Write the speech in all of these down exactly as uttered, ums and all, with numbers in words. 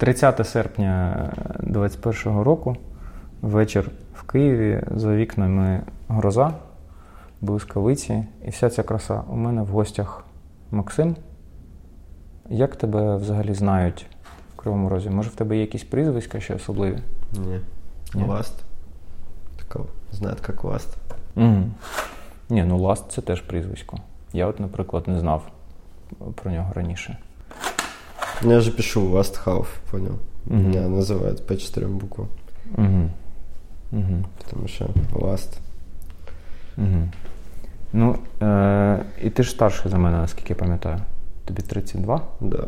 тридцятого серпня двадцять першого року вечір в Києві, за вікнами гроза, блискавиці і вся ця краса. У мене в гостях Максим. Як тебе взагалі знають в Кривому Розі? Може в тебе є якісь прізвиська ще особливі? Ні. Ні. Ласт. Такого знають, як Ласт. Угу. Ні, ну Ласт — це теж прізвисько. Я от, наприклад, не знав про нього раніше. Ну, я же пишу Last Half, понял? Угу. Меня называют по четырем буквам. Угу. Угу. Потому что Last. Угу. Ну, е- і ти ж старший за мене, наскільки я пам'ятаю. Тобі тридцять два? Да.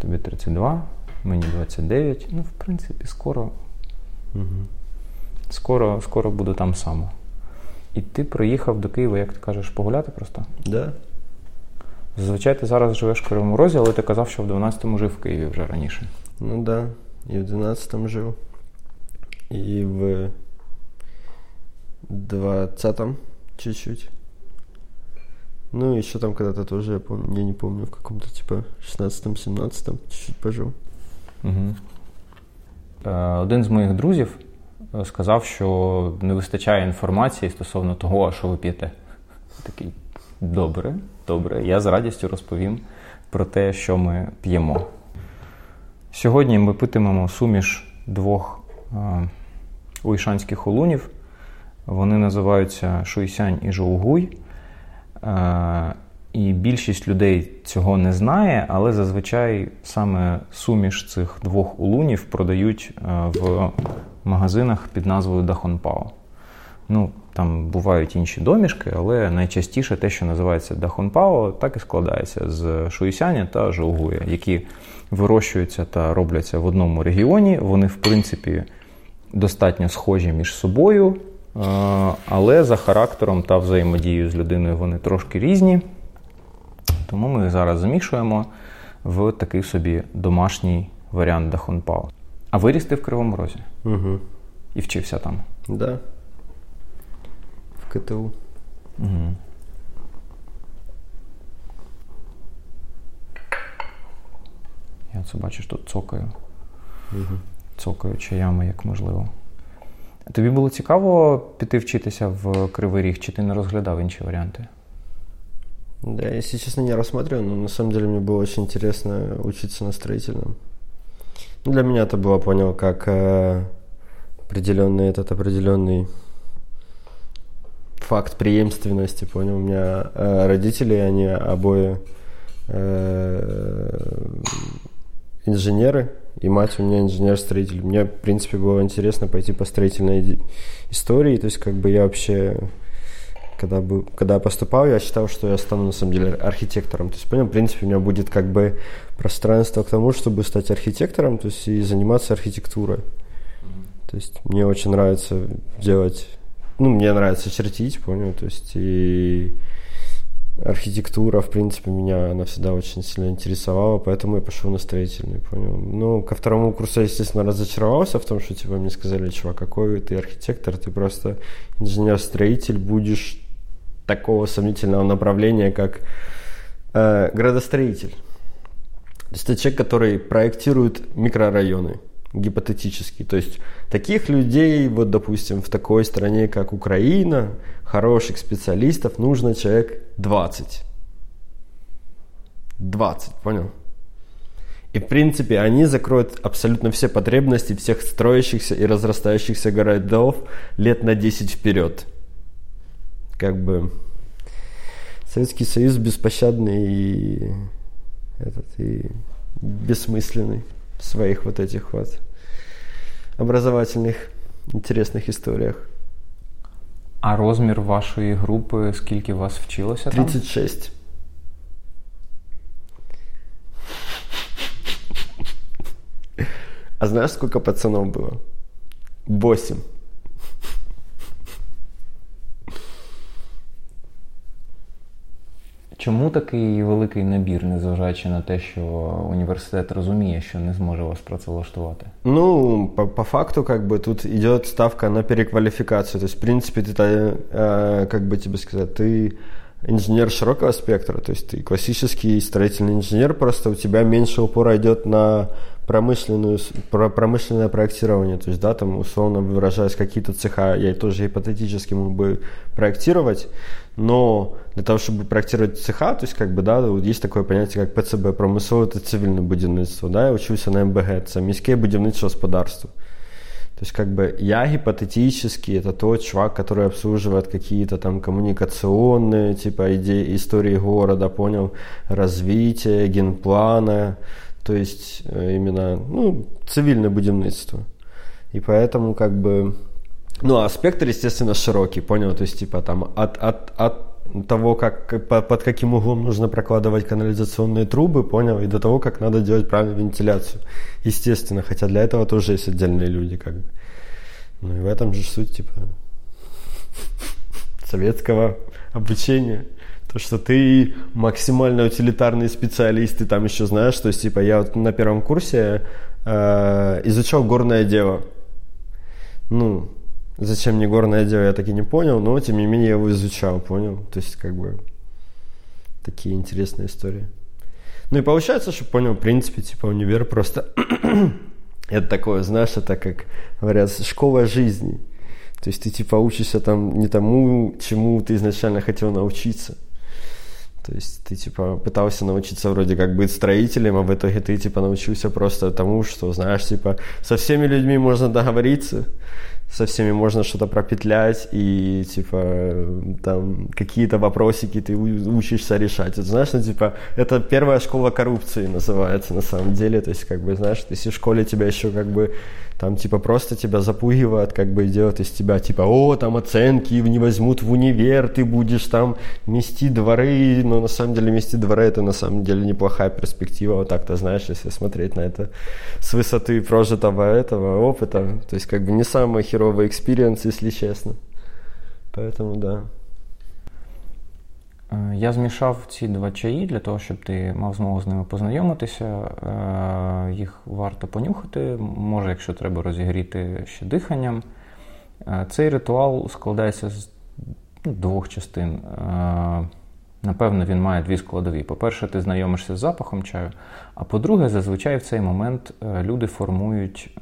Тобі тридцять два, мені двадцять дев'ять. Ну, в принципі, скоро. Угу. Скоро, скоро буду там само. І ти приїхав до Києва, як ти кажеш, погуляти просто? Да. Зазвичай ти зараз живеш в Кривому Розі, але ти казав, що в дванадцятому жив в Києві вже раніше. Ну да, і в дванадцятому жив, і в двадцятому чуть-чуть. Ну, еще там когда-то тоже, я, пом... я не помню, в каком-то типа шістнадцятому-сімнадцятому чуть-чуть пожив. Угу. Один з моїх друзів сказав, що не вистачає інформації стосовно того, що ви п'єте. Такий, добре. Добре, я з радістю розповім про те, що ми п'ємо. Сьогодні ми питимемо суміш двох е, уйшанських улунів. Вони називаються Шуйсянь і Жоугуй. Е, і більшість людей цього не знає, але зазвичай саме суміш цих двох улунів продають е, в магазинах під назвою Дахун Пао. Ну, там бувають інші домішки, але найчастіше те, що називається Дахун Пао, так і складається з Шуйсяня та Жоугуя, які вирощуються та робляться в одному регіоні. Вони, в принципі, достатньо схожі між собою, але за характером та взаємодією з людиною вони трошки різні. Тому ми їх зараз замішуємо в такий собі домашній варіант Дахун Пао. А виріс ти в Кривому Розі? Угу. І вчився там? Так. Да. КТУ. Угу. Я це бачиш, тут цокаю. Угу. Цокаю чаями, як можливо. Тобі було цікаво піти вчитися в Кривий Ріг, чи ти не розглядав інші варіанти? Да, если честно, не рассматривал, но на самом деле мне было очень интересно учиться на строительном. Ну, для меня это было, понял, как э, определенный этот определенный факт преемственности, понял, у меня э, родители, они обои э, инженеры, и мать у меня инженер-строитель. Мне, в принципе, было интересно пойти по строительной истории, то есть, как бы я вообще, когда, бы, когда поступал, я считал, что я стану, на самом деле, архитектором, то есть, понял, в принципе, у меня будет, как бы, пространство к тому, чтобы стать архитектором, то есть, и заниматься архитектурой, то есть, мне очень нравится делать. Ну, мне нравится чертить, понял, то есть и архитектура, в принципе, меня она всегда очень сильно интересовала, поэтому я пошел на строительный, понял. Ну, ко второму курсу, естественно, разочаровался в том, что типа мне сказали, чувак, какой ты архитектор, ты просто инженер-строитель, будешь такого сомнительного направления, как э, градостроитель. То есть это человек, который проектирует микрорайоны. Гипотетически. То есть таких людей, вот допустим, в такой стране, как Украина, хороших специалистов нужно человек двадцять. двадцять, понял? И в принципе они закроют абсолютно все потребности всех строящихся и разрастающихся городов лет на десять вперед. Как бы Советский Союз беспощадный и, этот, и бессмысленный. Своих вот этих вот образовательных интересных историях. А розмір вашої групи, скільки вас вчилося там? тридцять шість. А знаешь, сколько пацанов было? восемь. Чому такий великий набір, незважаючи на те, що університет розуміє, що не зможе вас працевлаштувати? Ну, по, по факту, как бы, тут йде ставка на перекваліфікацію. То есть, в принципі, ти, как бы тебе сказать, ти инженер широкого спектра, то есть ты классический строительный инженер, просто у тебя меньше упора идет на промышленную, промышленное проектирование, то есть, да, там, условно выражаясь, какие-то цеха, я тоже гипотетически мог бы проектировать, но для того, чтобы проектировать цеха, то есть, как бы, да, есть такое понятие, как ПЦБ, промыслове та цивільне будівництво, да, я учился на МБГ, це міське будівниче господарство. То есть, как бы, я гипотетически это тот чувак, который обслуживает какие-то там коммуникационные, типа, идеи, истории города, понял, развитие, генплана, то есть, именно, ну, цивильное будівництво. И поэтому, как бы, ну, а спектр, естественно, широкий, понял, то есть, типа, там, от, от, от того, как, под каким углом нужно прокладывать канализационные трубы, понял, и до того, как надо делать правильную вентиляцию, естественно, хотя для этого тоже есть отдельные люди, как бы. Ну, и в этом же суть, типа, советского обучения. То, что ты максимально утилитарный специалист, и там еще знаешь, то есть, типа, я вот на первом курсе э, изучал горное дело. Ну, зачем мне горное дело, я так и не понял, но, тем не менее, я его изучал, понял? То есть, как бы, такие интересные истории. Ну, и получается, что, понял, в принципе, типа, универ просто... это такое, знаешь, это, как говорят, школа жизни. То есть, ты, типа, учишься там не тому, чему ты изначально хотел научиться. То есть ты, типа, пытался научиться вроде как быть строителем, а в итоге ты, типа, научился просто тому, что, знаешь, типа, со всеми людьми можно договориться, со всеми можно что-то пропетлять, и, типа, там, какие-то вопросики ты учишься решать. Вот, знаешь, ну, типа, это первая школа коррупции называется на самом деле. То есть, как бы, знаешь, если в школе тебя еще, как бы, там, типа, просто тебя запугивают, как бы, делают из тебя, типа, о, там, оценки не возьмут в универ, ты будешь, там, мести дворы, но, на самом деле, мести дворы, это, на самом деле, неплохая перспектива, вот так-то, знаешь, если смотреть на это с высоты прожитого этого опыта, то есть, как бы, не самый херовый экспириенс, если честно, поэтому, да. Я змішав ці два чаї для того, щоб ти мав змогу з ними познайомитися. Їх варто понюхати, може, якщо треба, розігріти ще диханням. Цей ритуал складається з двох частин. Напевно, він має дві складові. По-перше, ти знайомишся з запахом чаю, а по-друге, зазвичай в цей момент люди формують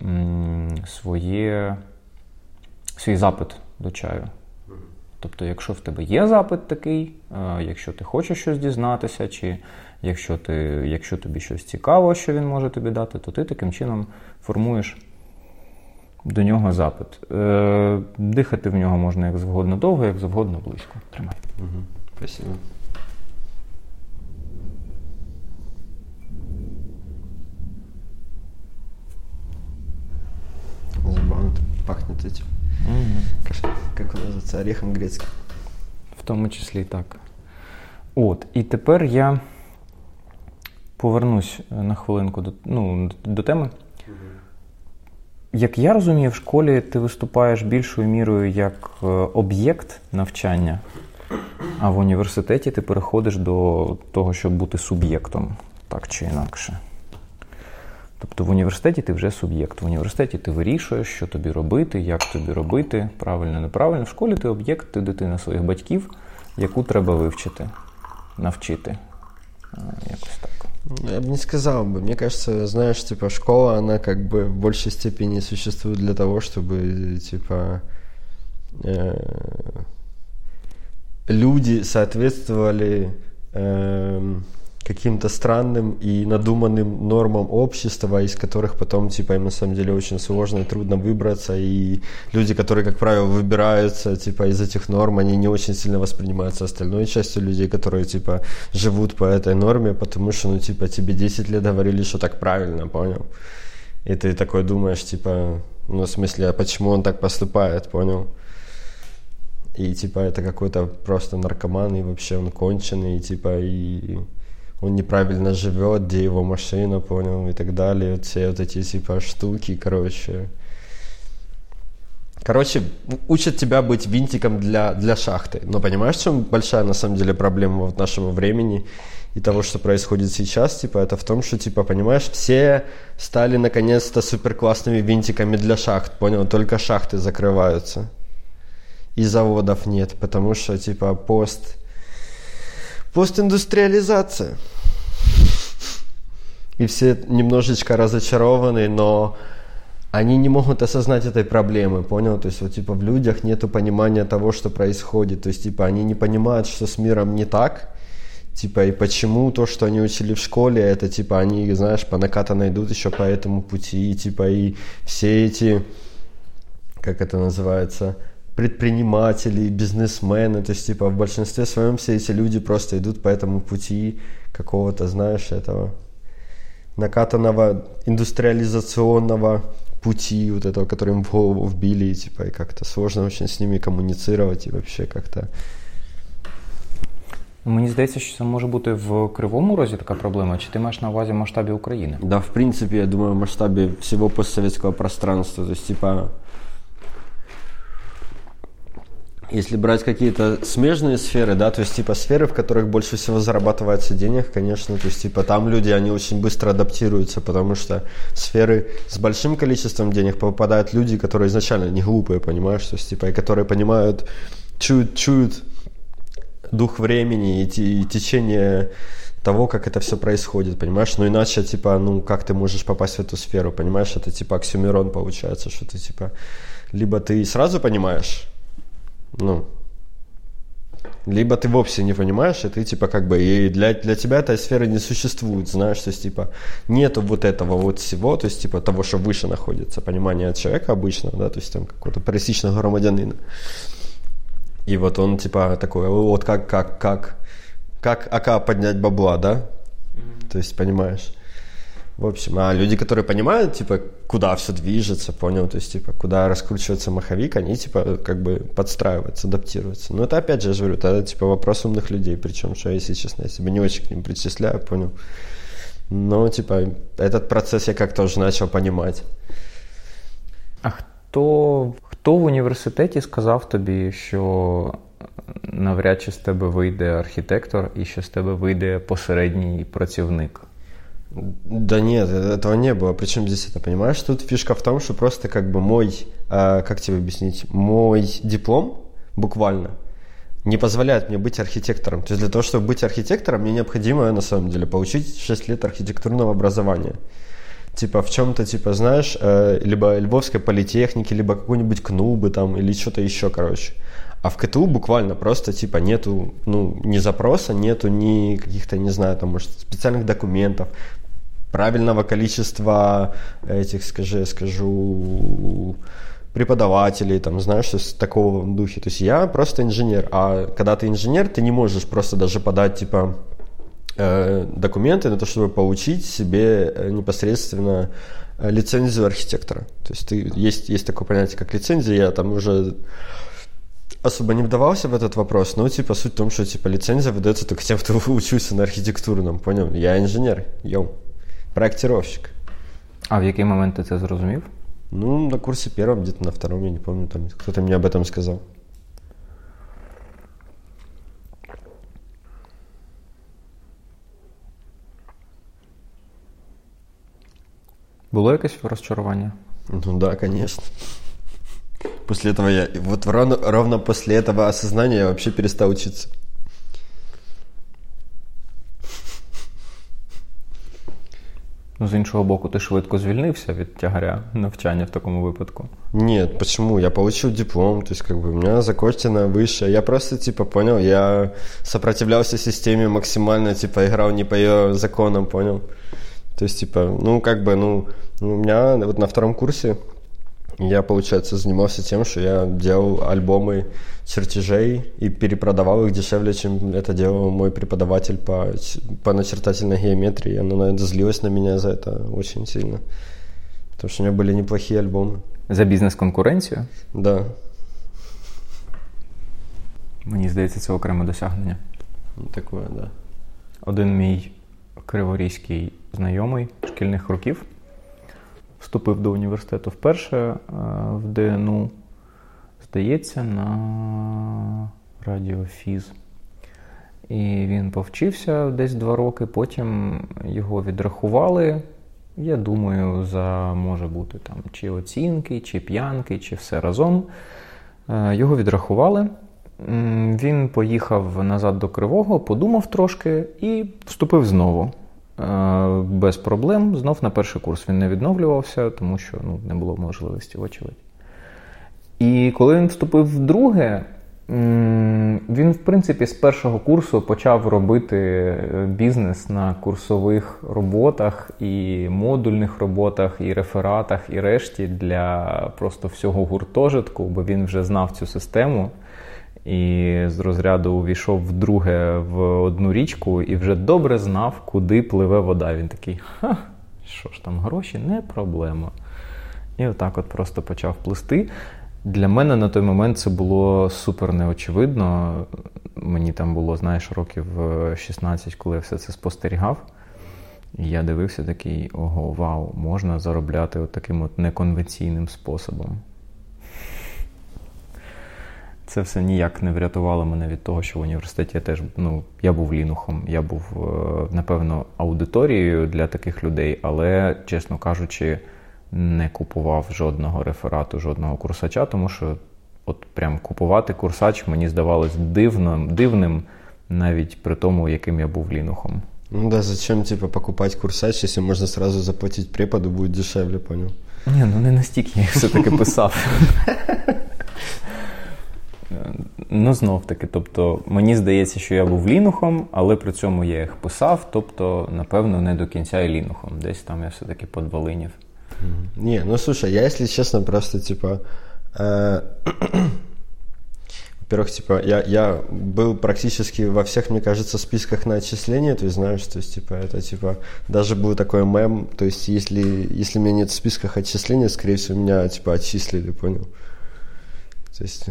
своє, свій запит до чаю. Тобто, якщо в тебе є запит такий, якщо ти хочеш щось дізнатися, чи якщо, ти, якщо тобі щось цікаво, що він може тобі дати, то ти таким чином формуєш до нього запит. Дихати в нього можна як завгодно довго, як завгодно близько. Тримай. Угу. Спасибо. Забавно пахнет этим. Угу. Як воно називається? Орехом грецьким. В тому числі, так. От, і тепер я повернусь на хвилинку до, ну, до теми. Угу. Як я розумію, в школі ти виступаєш більшою мірою як об'єкт навчання, а в університеті ти переходиш до того, щоб бути суб'єктом, так чи інакше. Тобто в університеті ти вже суб'єкт, в університеті ти вирішуєш, що тобі робити, як тобі робити, правильно, неправильно. В школі ти об'єкт, ти дитина своїх батьків, яку треба вивчити, навчити. Якось так. Я б не сказав би. Мені кажется, знаєш, типа, школа, вона как бы в більшій степені существує для того, щоб, типа, э, люди соответствовали э, каким-то странным и надуманным нормам общества, из которых потом, типа, им на самом деле очень сложно и трудно выбраться, и люди, которые, как правило, выбираются, типа, из этих норм, они не очень сильно воспринимаются остальной частью людей, которые, типа, живут по этой норме, потому что, ну, типа, тебе десять лет говорили, что так правильно, понял? И ты такой думаешь, типа, ну, в смысле, а почему он так поступает, понял? И, типа, это какой-то просто наркоман, и вообще он конченый, и, типа, и... он неправильно живет, где его машина, понял, и так далее. Все вот эти, типа, штуки, короче. Короче, учат тебя быть винтиком для, для шахты. Но понимаешь, в чем большая, на самом деле, проблема вот нашего времени и того, что происходит сейчас, типа, это в том, что, типа, понимаешь, все стали, наконец-то, суперклассными винтиками для шахт, понял, только шахты закрываются. И заводов нет, потому что, типа, пост... Постиндустриализация. И все немножечко разочарованы, но они не могут осознать этой проблемы, понял? То есть вот типа в людях нету понимания того, что происходит. То есть типа они не понимают, что с миром не так. Типа и почему то, что они учили в школе, это типа они, знаешь, по накатанной идут еще по этому пути. И типа и все эти, как это называется, предприниматели, бизнесмены, то есть типа в большинстве своем все эти люди просто идут по этому пути какого-то, знаешь, этого накатанного индустриализационного пути, вот этого, который им в голову вбили, и типа и как-то сложно очень с ними коммуницировать и вообще как-то. Мені здається, що це може бути в Кривому Розі така проблема, чи ти маєш на увазі в масштабі України? Да, в принципі, я думаю, в масштабі всього постсовєтського пространства, то есть типа если брать какие-то смежные сферы, да, то есть типа сферы, в которых больше всего зарабатывается денег, конечно, то есть типа там люди, они очень быстро адаптируются, потому что в сферы с большим количеством денег попадают люди, которые изначально не глупые, понимаешь, то есть типа и которые понимают, чуют, чуют дух времени и, т- и течение того, как это все происходит, понимаешь, ну иначе типа, ну как ты можешь попасть в эту сферу, понимаешь, это типа оксюмерон получается, что ты типа либо ты сразу понимаешь, ну, либо ты вовсе не понимаешь, и ты, типа, как бы, и для, для тебя эта сфера не существует, знаешь, то есть, типа, нету вот этого вот всего, то есть, типа, того, что выше находится, понимание человека обычного, да, то есть, там, какого-то пересічного громадянина. И вот он, типа, такой, вот как, как, как, как ака поднять бабла, да, mm-hmm. то есть, понимаешь. В общем, а люди, которые понимают, типа, куда все движется, понял, то есть, типа, куда раскручивается маховик, они, типа, как бы подстраиваются, адаптируются. Но это, опять же, я же говорю, это, типа, вопрос умных людей, причем, что я, если честно, я себя не очень к ним причисляю, понял. Но, типа, этот процесс я как-то уже начал понимать. А хто, хто в університеті сказав тобі, що навряд чи з тебе вийде архітектор і що з тебе вийде посередній працівник? Да нет, этого не было. Причем здесь это, понимаешь? Тут фишка в том, что просто как бы мой, э, как тебе объяснить, мой диплом буквально не позволяет мне быть архитектором. То есть для того, чтобы быть архитектором, мне необходимо на самом деле получить шесть лет архитектурного образования. Типа в чем-то, типа, знаешь, э, либо Львовской политехники, либо какой-нибудь КНУБы там, или что-то еще, короче. А в КТУ буквально просто, типа, нету, ну, ни запроса, нету ни каких-то, не знаю, там, может, специальных документов, правильного количества этих, скажи, скажу, преподавателей, там, знаешь, что в таком духе. То есть я просто инженер, а когда ты инженер, ты не можешь просто даже подать, типа, э, документы на то, чтобы получить себе непосредственно лицензию архитектора. То есть ты, есть, есть такое понятие, как лицензия, я там уже особо не вдавался в этот вопрос, но, типа, суть в том, что, типа, лицензия выдается только тем, кто учился на архитектурном, понял? Я инженер, йоу. Проектировщик. А в який момент ти це зрозумів? Ну, на курсі першому, где-то на втором, я не помню, там кто-то мне об этом сказал. Було якесь розчарування? Ну да, конечно. После этого я, вот ровно, ровно после этого осознания я вообще перестал учиться. Ну, з іншого боку, ти швидко звільнився від тягаря навчання в такому випадку? Ні, почему? Я получил диплом, то есть как бы у меня закончено высшее. Я просто типа понял, я сопротивлялся системе максимально, типа играл не по ее законам, понял? То есть типа, ну как бы, ну, у меня вот на втором курсе я, получается, занимался тем, что я делал альбомы чертежей и перепродавал их дешевле, чем это делал мой преподаватель по, по начертательной геометрии. Она, наверное, злилась на меня за это очень сильно, потому что у меня были неплохие альбомы. За бизнес-конкуренцию? Да. Мені здається, це окреме досягнення. Таке, да. Один мій криворізький знайомий шкільних років вступив до університету вперше в ДНУ, здається, на радіофіз. І він повчився десь два роки, потім його відрахували, я думаю, за, може бути, там, чи оцінки, чи п'янки, чи все разом. Його відрахували, Він поїхав назад до Кривого, подумав трошки і вступив знову. Без проблем, знов на перший курс. Він не відновлювався, тому що ну, не було можливості, вочевидь. І коли він вступив в друге, він, в принципі, з першого курсу почав робити бізнес на курсових роботах, і модульних роботах, і рефератах, і решті для просто всього гуртожитку, бо він вже знав цю систему. І з розряду увійшов вдруге в одну річку і вже добре знав, куди пливе вода. Він такий, ха, що ж там, гроші, не проблема. І отак от просто почав плисти. Для мене на той момент це було супер неочевидно. Мені там було, знаєш, років шістнадцять, коли я все це спостерігав. І я дивився такий, ого, вау, можна заробляти от таким от неконвенційним способом. Це все ніяк не врятувало мене від того, що в університеті я теж, ну, я був лінухом, я був, напевно, аудиторією для таких людей, але, чесно кажучи, не купував жодного реферату, жодного курсача, тому що от прям купувати курсач мені здавалось дивно, дивним, навіть при тому, яким я був лінухом. Ну да, зачем, типа, покупать курсач, якщо можна сразу заплатити преподу, буде дешевле, понял? Ні, ну не настільки я все-таки писав. Ну, знов-таки, тобто, мені здається, що я був лінухом, але при цьому я їх писав, тобто, напевно, не до кінця і лінухом. Десь там я все-таки подвалинів. Не, ну, слушай, я, если честно, просто, типа, э, во-первых, типа, я, я был практически во всех, мне кажется, списках на отчисления, то есть, знаешь, то есть, типа, это, типа, даже был такой мем, то есть, если, если меня нет в списках отчисления, скорее всего, меня, типа, отчислили, понял? То есть,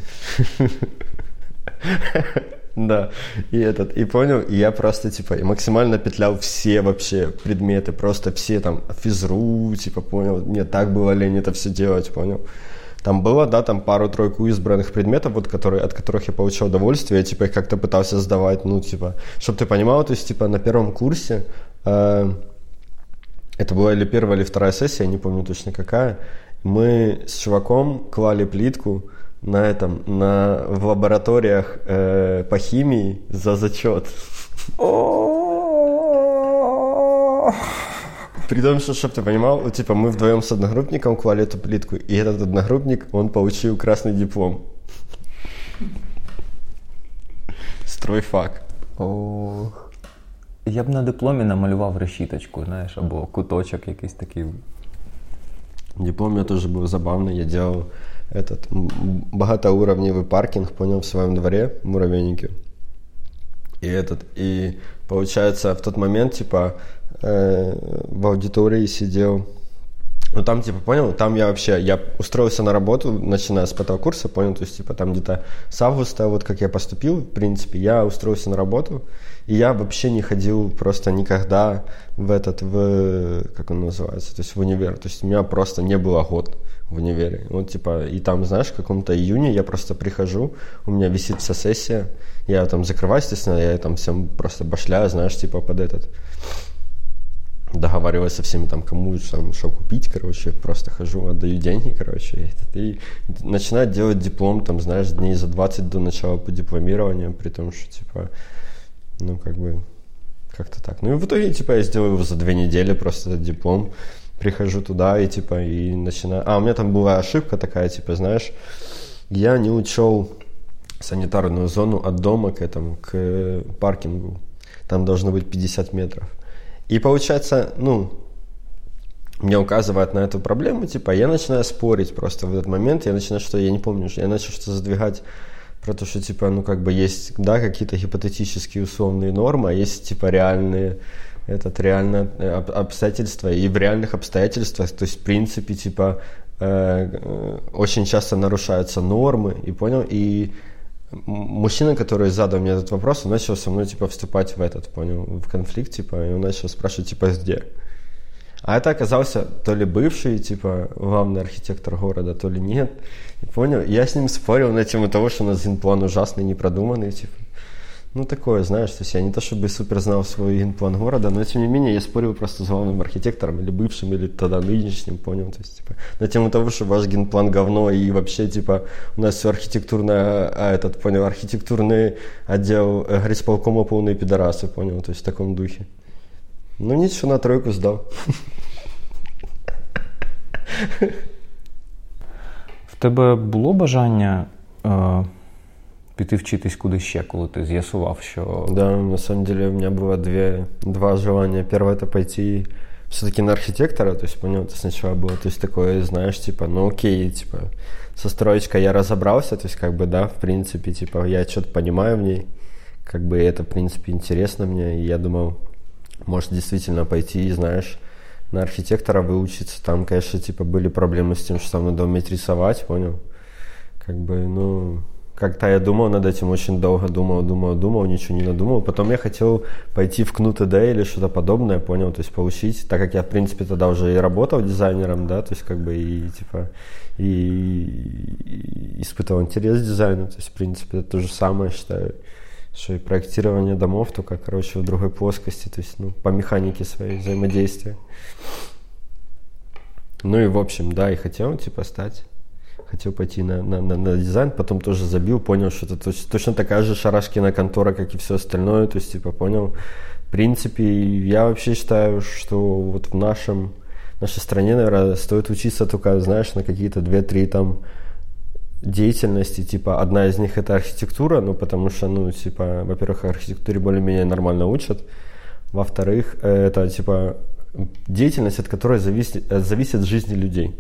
да, и этот, и понял, и я просто, типа, максимально петлял все вообще предметы, просто все там, физру, типа, понял, мне так было лень это все делать, понял. Там было, да, там пару-тройку избранных предметов, вот, которые, от которых я получал удовольствие, я, типа, их как-то пытался сдавать, ну, типа, чтобы ты понимал, то есть, типа, на первом курсе, э, это была или первая, или вторая сессия, я не помню точно какая, мы с чуваком клали плитку, на этом, на, в лабораториях э, по химии за зачет. При том, что, чтобы ты понимал, типа мы вдвоем с одногруппником клали эту плитку, и этот одногруппник, он получил красный диплом. Стройфак. Ох. Я б на дипломі намалював решіточку, знаєш, або куточок якийсь такий. Диплом я тоже был забавный, я делал этот багатоуровневый паркинг, понял, в своем дворе, в муравейнике. И этот, и получается в тот момент, типа, э, в аудитории сидел, ну там, типа, понял, там я вообще, я устроился на работу, начиная с пятого курса, понял, то есть, типа, там где-то с августа, вот как я поступил, в принципе, я устроился на работу, и я вообще не ходил просто никогда в этот, в, как он называется, то есть в универ, то есть у меня просто не было год в универе, вот типа, и там, знаешь, в каком-то июне я просто прихожу, у меня висит вся сессия, я там закрываю, естественно, я там всем просто башляю, знаешь, типа под этот, договариваюсь со всеми там, кому там что купить, короче, просто хожу, отдаю деньги, короче, и, этот, и начинаю делать диплом, там, знаешь, дней за двадцать до начала по дипломированию, при том, что, типа, ну, как бы, как-то так. Ну, и в итоге, типа, я сделаю его за две недели, просто этот диплом. Прихожу туда и, типа, и начинаю... А, у меня там была ошибка такая, типа, знаешь, я не учел санитарную зону от дома к этому, к паркингу. Там должно быть пятьдесят метров. И, получается, ну, мне указывают на эту проблему, типа, я начинаю спорить просто в этот момент. Я начинаю, что я не помню, я начал что-то задвигать... Про то, что, типа, ну, как бы есть, да, какие-то гипотетические условные нормы, а есть, типа, реальные, этот, реальные обстоятельства. И в реальных обстоятельствах, то есть, в принципе, типа, э, очень часто нарушаются нормы, и понял? И мужчина, который задал мне этот вопрос, он начал со мной, типа, вступать в этот, понял, в конфликт, типа, и он начал спрашивать, типа, где? А это оказался то ли бывший, типа, главный архитектор города, то ли нет. И понял, я с ним спорил на тему того, что у нас генплан ужасный, непродуманный, типа. Ну, такое, знаешь, то есть я не то чтобы супер знал свой генплан города, но тем не менее я спорил просто с главным архитектором, или бывшим, или тогда нынешним, понял, то есть, типа, на тему того, что ваш генплан говно, и вообще, типа, у нас все архитектурное, а этот, понял, архитектурный отдел горисполкома полные пидорасы, понял, то есть в таком духе. Ну, ничего, на тройку сдал. В тебе було бажання э, піти вчитись куди ще, коли ти з'ясував, що... Да, на самом деле у меня было две, два желания. Первое — это пойти все-таки на архитектора, то есть, понял, это сначала было, то есть, такое, знаешь, типа, ну окей, типа, со строечкой я разобрался, то есть, как бы, да, в принципе, типа, я что-то понимаю в ней, как бы, это, в принципе, интересно мне, и я думал, может, действительно пойти, знаешь, на архитектора выучиться. Там, конечно, типа, были проблемы с тем, что там надо уметь рисовать, понял? Как бы, ну, как-то я думал над этим очень долго, думал, думал, думал, ничего не надумал. Потом я хотел пойти в КНУБ или что-то подобное, понял, то есть получить, так как я, в принципе, тогда уже и работал дизайнером, да, то есть, как бы, и, типа, и, и испытывал интерес к дизайну, то есть, в принципе, это то же самое, считаю, что и проектирование домов, только, короче, в другой плоскости, то есть, ну, по механике своей взаимодействия. Ну и, в общем, да, и хотел, типа, стать, хотел пойти на, на, на, на дизайн, потом тоже забил, понял, что это точ, точно такая же шарашкина контора, как и все остальное, то есть, типа, понял, в принципе, я вообще считаю, что вот в нашем, в нашей стране, наверное, стоит учиться только, знаешь, на какие-то две-три там деятельности, типа, одна из них — это архитектура, ну, потому что, ну, типа, во-первых, архитектуре более-менее нормально учат, во-вторых, это, типа, деятельность, от которой зависит, зависит жизнь людей,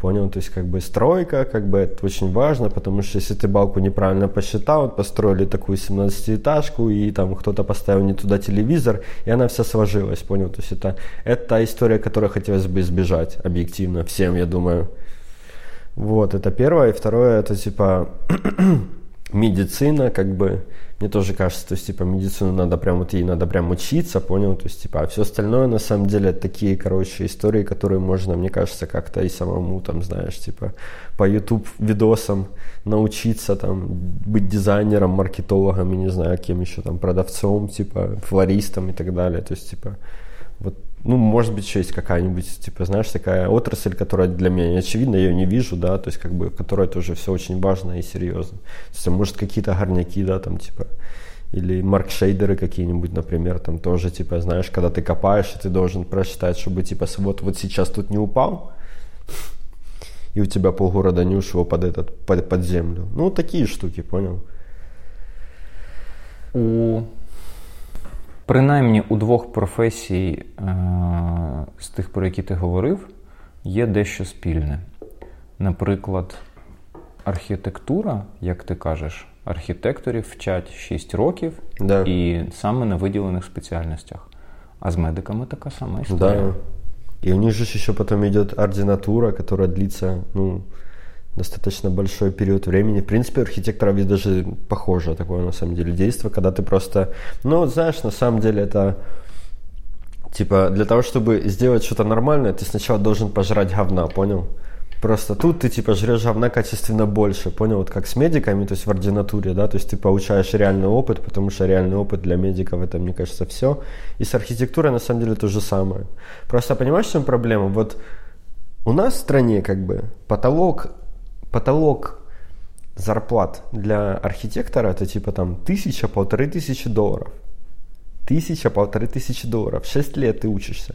понял, то есть, как бы, стройка, как бы, это очень важно, потому что, если ты балку неправильно посчитал, построили такую семнадцатиэтажку, и там кто-то поставил не туда телевизор, и она вся сложилась, понял, то есть, это, это та история, которую хотелось бы избежать, объективно, всем, я думаю. Вот, это первое. И второе, это, типа, медицина, как бы, мне тоже кажется, то есть, типа, медицину надо прям, вот ей надо прям учиться, понял, то есть, типа, а все остальное, на самом деле, такие, короче, истории, которые можно, мне кажется, как-то и самому, там, знаешь, типа, по YouTube-видосам научиться, там, быть дизайнером, маркетологом, я не знаю, кем еще, там, продавцом, типа, флористом и так далее, то есть, типа, вот. Ну, может быть, еще есть какая-нибудь, типа, знаешь, такая отрасль, которая для меня не очевидна, я ее не вижу, да, то есть, как бы, которая тоже все очень важно и серьезно. То есть, может, какие-то горняки, да, там, типа, или маркшейдеры какие-нибудь, например, там тоже, типа, знаешь, когда ты копаешь, и ты должен просчитать, чтобы, типа, вот, вот сейчас тут не упал, и у тебя полгорода не ушло под этот, под, под землю. Ну, такие штуки, понял? У... Принаймні у двох професій е- з тих, про які ти говорив, є дещо спільне. Наприклад, архітектура, як ти кажеш, архітекторів вчать шість років, да, і саме на виділених спеціальностях. А з медиками така сама історія. Да. І у них же ще потім йде ординатура, яка длиться, ну, достаточно большой период времени. В принципе, у архитектора ведь даже похоже такое, на самом деле, действие, когда ты просто... Ну, знаешь, на самом деле, это... Типа, для того, чтобы сделать что-то нормальное, ты сначала должен пожрать говна, понял? Просто тут ты, типа, жрешь говна качественно больше, понял? Вот как с медиками, то есть в ординатуре, да, то есть ты получаешь реальный опыт, потому что реальный опыт для медиков — это, мне кажется, все. И с архитектурой, на самом деле, то же самое. Просто понимаешь, в чем проблема? Вот у нас в стране, как бы, потолок... Потолок зарплат для архитектора — это типа там тысяча-полторы тысячи долларов. Тысяча-полторы тысячи долларов. Шесть лет ты учишься.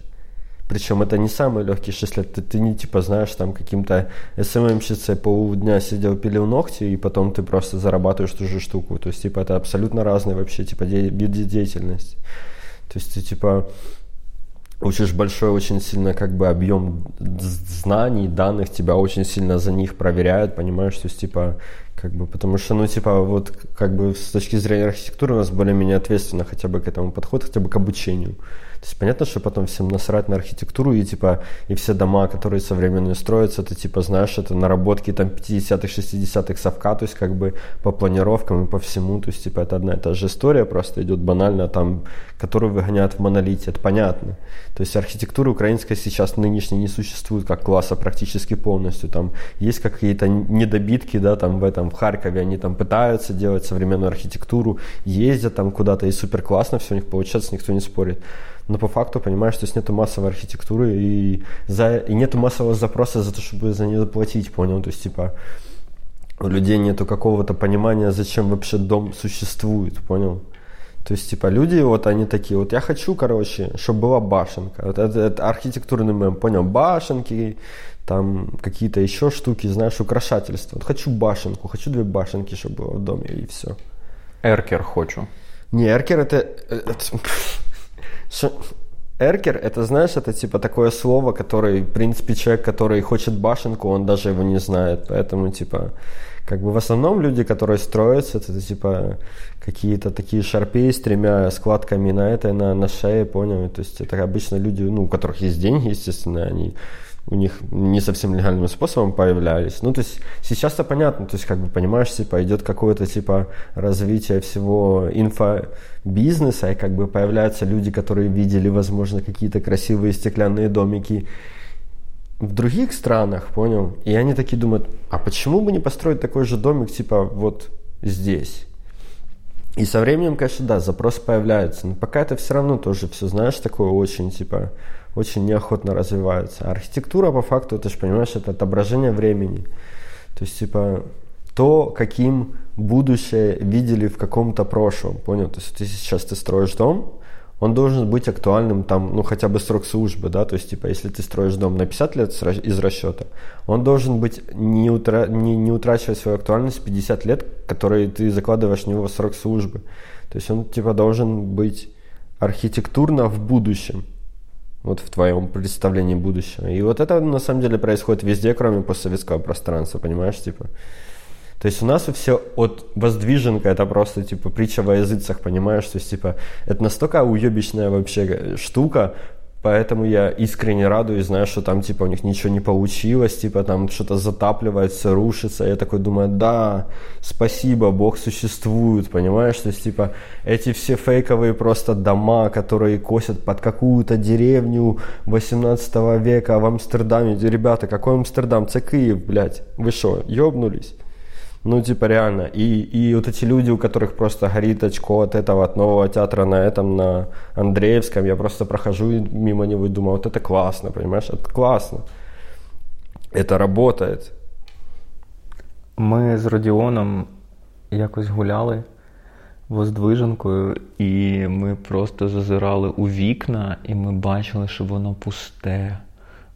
Причем это не самые легкие шесть лет. Ты, ты не типа, знаешь, там каким-то эс эм эм-щицей полдня сидел, пилил ногти, и потом ты просто зарабатываешь ту же штуку. То есть, типа, это абсолютно разные вообще, типа, де- де- деятельности. То есть, ты, типа... Учишь большой очень сильно, как бы, объем знаний, данных, тебя очень сильно за них проверяют, понимаешь, то есть, типа, как бы, потому что, ну, типа, вот, как бы, с точки зрения архитектуры у нас более-менее ответственно хотя бы к этому подход, хотя бы к обучению. То есть, понятно, что потом всем насрать на архитектуру, и, типа, и все дома, которые современные строятся, это, типа, знаешь, это наработки, там, пятидесятых, шестидесятых совка, то есть, как бы, по планировкам и по всему, то есть, типа, это одна и та же история, просто идет банально, там, которую выгоняют в монолите, это понятно. То есть, архитектура украинская сейчас нынешняя не существует как класса практически полностью, там, есть какие-то недобитки, да, там, в этом, в Харькове они там пытаются делать современную архитектуру, ездят там куда-то, и супер классно, все у них получается, никто не спорит. Но по факту понимаешь, что нету массовой архитектуры и, за... и нету массового запроса за то, чтобы за нее заплатить, понял? То есть, типа, у людей нету какого-то понимания, зачем вообще дом существует, понял? То есть, типа, люди, вот они такие, вот я хочу, короче, чтобы была башенка. Вот это, это архитектурный мем, понял? Башенки, там какие-то еще штуки, знаешь, украшательства. Вот хочу башенку, хочу две башенки, чтобы было в доме, и все. Эркер хочу. Не, эркер это... это... Эркер, это, знаешь, это типа такое слово, которое, в принципе, человек, который хочет башенку, он даже его не знает. Поэтому, типа, как бы в основном люди, которые строятся, это, типа, какие-то такие шарпеи с тремя складками на этой, на, на шее, понял? То есть это обычно люди, ну, у которых есть деньги, естественно, они у них не совсем легальным способом появлялись. Ну, то есть сейчас-то понятно, то есть, как бы, понимаешь, типа, идет какое-то, типа, развитие всего инфобизнеса, и, как бы, появляются люди, которые видели, возможно, какие-то красивые стеклянные домики в других странах, понял? И они такие думают, а почему бы не построить такой же домик, типа, вот здесь? И со временем, конечно, да, запрос появляется, но пока это все равно тоже все, знаешь, такое очень, типа, очень неохотно развивается. А архитектура, по факту, ты же понимаешь, это отображение времени. То есть, типа, то, каким будущее видели в каком-то прошлом, понял? То есть, ты сейчас ты строишь дом, он должен быть актуальным, там, ну, хотя бы срок службы, да, то есть, типа, если ты строишь дом на пятьдесят лет из расчета, он должен быть, не, утра... не, не утрачивать свою актуальность пятьдесят лет, которые ты закладываешь в него срок службы. То есть, он, типа, должен быть архитектурно в будущем. Вот в твоем представлении будущего. И вот это на самом деле происходит везде, кроме постсоветского пространства, понимаешь, типа. То есть у нас все от Воздвиженка, это просто типа притча во языцах, понимаешь, то есть типа это настолько уебищная вообще штука, поэтому я искренне радуюсь, знаю, что там типа у них ничего не получилось, типа там что-то затапливается, рушится, я такой думаю, да, спасибо, Бог существует, понимаешь, то есть типа эти все фейковые просто дома, которые косят под какую-то деревню восемнадцатого века в Амстердаме, ребята, какой Амстердам, це Киев, блядь, вы шо, ёбнулись? Ну, типа, реально. И, и вот эти люди, у которых просто горит очко от этого, от нового театра на этом, на Андреевском, я просто прохожу мимо него и думаю, вот это классно, понимаешь? Это классно. Это работает. Ми з Родіоном якось гуляли Воздвиженкою, і ми просто зазирали у вікна, і ми бачили, що воно пусте.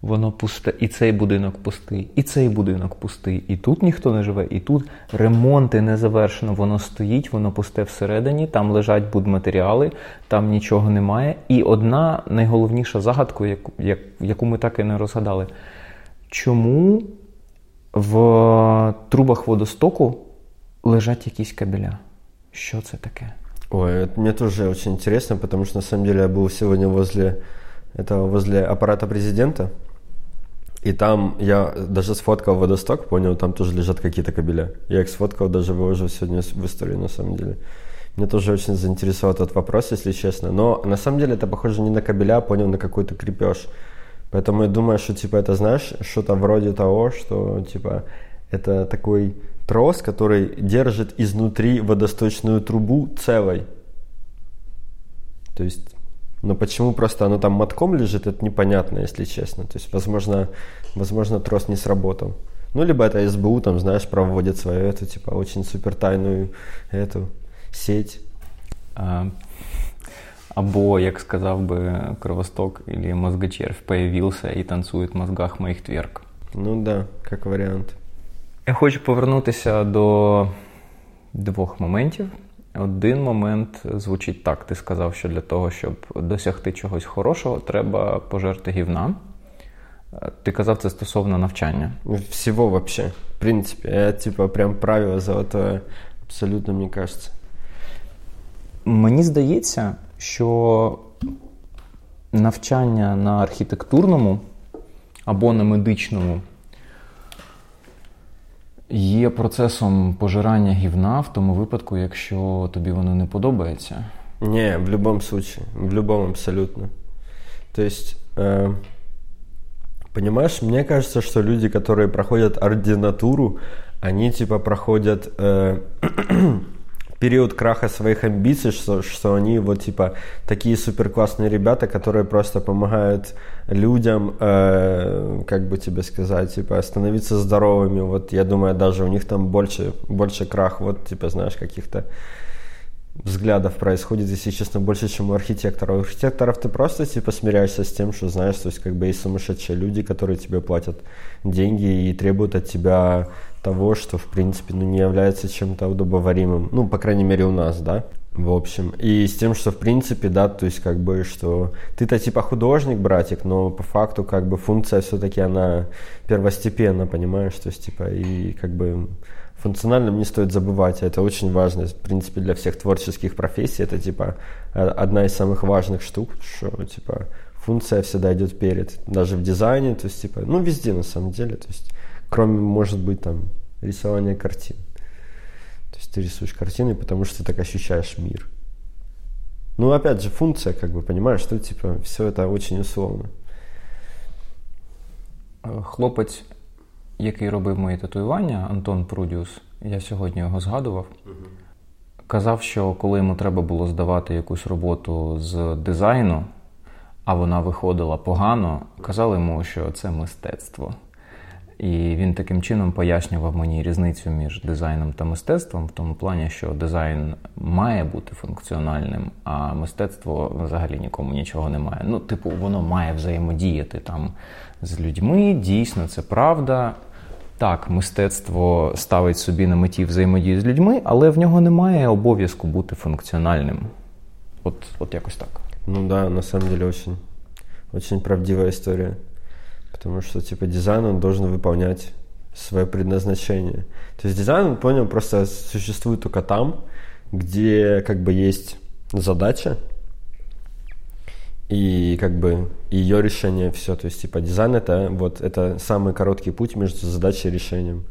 Воно пусте, і цей будинок пустий, і цей будинок пустий, і тут ніхто не живе, і тут ремонти не завершено, воно стоїть, воно пусте всередині, там лежать будматеріали, там нічого немає. І одна найголовніша загадка, яку, як, яку ми так і не розгадали. Чому в трубах водостоку лежать якісь кабеля? Що це таке? Ой, это мне тоже очень интересно, потому что на самом деле я был сегодня возле этого, возле аппарата президента. И там я даже сфоткал водосток, понял, там тоже лежат какие-то кабеля. Я их сфоткал, даже выложил сегодня в историю, на самом деле. Меня тоже очень заинтересовал этот вопрос, если честно. Но на самом деле это похоже не на кабеля, понял, на какой-то крепеж. Поэтому я думаю, что, типа, это, знаешь, что-то вроде того, что, типа, это такой трос, который держит изнутри водосточную трубу целой. То есть... Но почему просто оно там мотком лежит, это непонятно, если честно. То есть, возможно, возможно, трос не сработал. Ну, либо это СБУ, там, знаешь, проводит свою эту, типа, очень супертайную эту сеть. А, або, як сказав би Кровосток, или мозгочервь появился и танцует в мозгах моих тверк. Ну да, як варіант. Я хочу повернутися до двох моментів. Один момент звучить так. Ти сказав, що для того, щоб досягти чогось хорошого, треба пожерти гівна. Ти казав це стосовно навчання. Всього вообще. В принципі. Я, типа, прям правило золотое. Абсолютно, мені кажеться. Мені здається, що навчання на архітектурному або на медичному є процесом пожирання гівна в тому випадку, якщо тобі воно не подобається? Ні, в будь-якому випадку. В будь-якому абсолютно. Тобто, э, понимаешь, мне кажется, что люди, которые проходят ординатуру, они типа проходят э, период краха своих амбиций, что, что они вот типа такие суперклассные ребята, которые просто помогают людям, э, как бы тебе сказать, типа становиться здоровыми. Вот я думаю, даже у них там больше, больше крах, вот типа знаешь, каких-то взглядов происходит, если честно, больше, чем у архитекторов. У архитекторов ты просто типа смиряешься с тем, что знаешь, то есть как бы есть сумасшедшие люди, которые тебе платят деньги и требуют от тебя того, что в принципе ну, не является чем-то удобоваримым. Ну, по крайней мере, у нас, да. В общем, и с тем, что в принципе, да, то есть как бы, что ты-то типа художник, братик, но по факту как бы функция все-таки она первостепенна, понимаешь, то есть типа и как бы функциональным не стоит забывать, а это очень важно, в принципе, для всех творческих профессий, это типа одна из самых важных штук, что типа функция всегда идет перед, даже в дизайне, то есть типа, ну везде на самом деле, то есть кроме, может быть, там рисования картин. То есть ты рисуешь картины, потому что ты так ощущаешь мир. Ну, опять же, функция, как бы, понимаешь, что, типа, все это очень условно. Хлопець, який робив мої татуювання, Антон Прудіус, я сьогодні його згадував, казав, що коли йому треба було здавати якусь роботу з дизайну, а вона виходила погано, казали йому, що це мистецтво. І він таким чином пояснював мені різницю між дизайном та мистецтвом, в тому плані, що дизайн має бути функціональним, а мистецтво взагалі нікому нічого не має. Ну, типу, воно має взаємодіяти там з людьми, дійсно, це правда. Так, мистецтво ставить собі на меті взаємодію з людьми, але в нього немає обов'язку бути функціональним. От, от якось так. Ну да, на самом деле, очень, очень правдивая история. Потому что, типа, дизайн, он должен выполнять свое предназначение. То есть дизайн, он понял, просто существует только там, где, как бы, есть задача и, как бы, ее решение, все. То есть, типа, дизайн – это вот, это самый короткий путь между задачей и решением.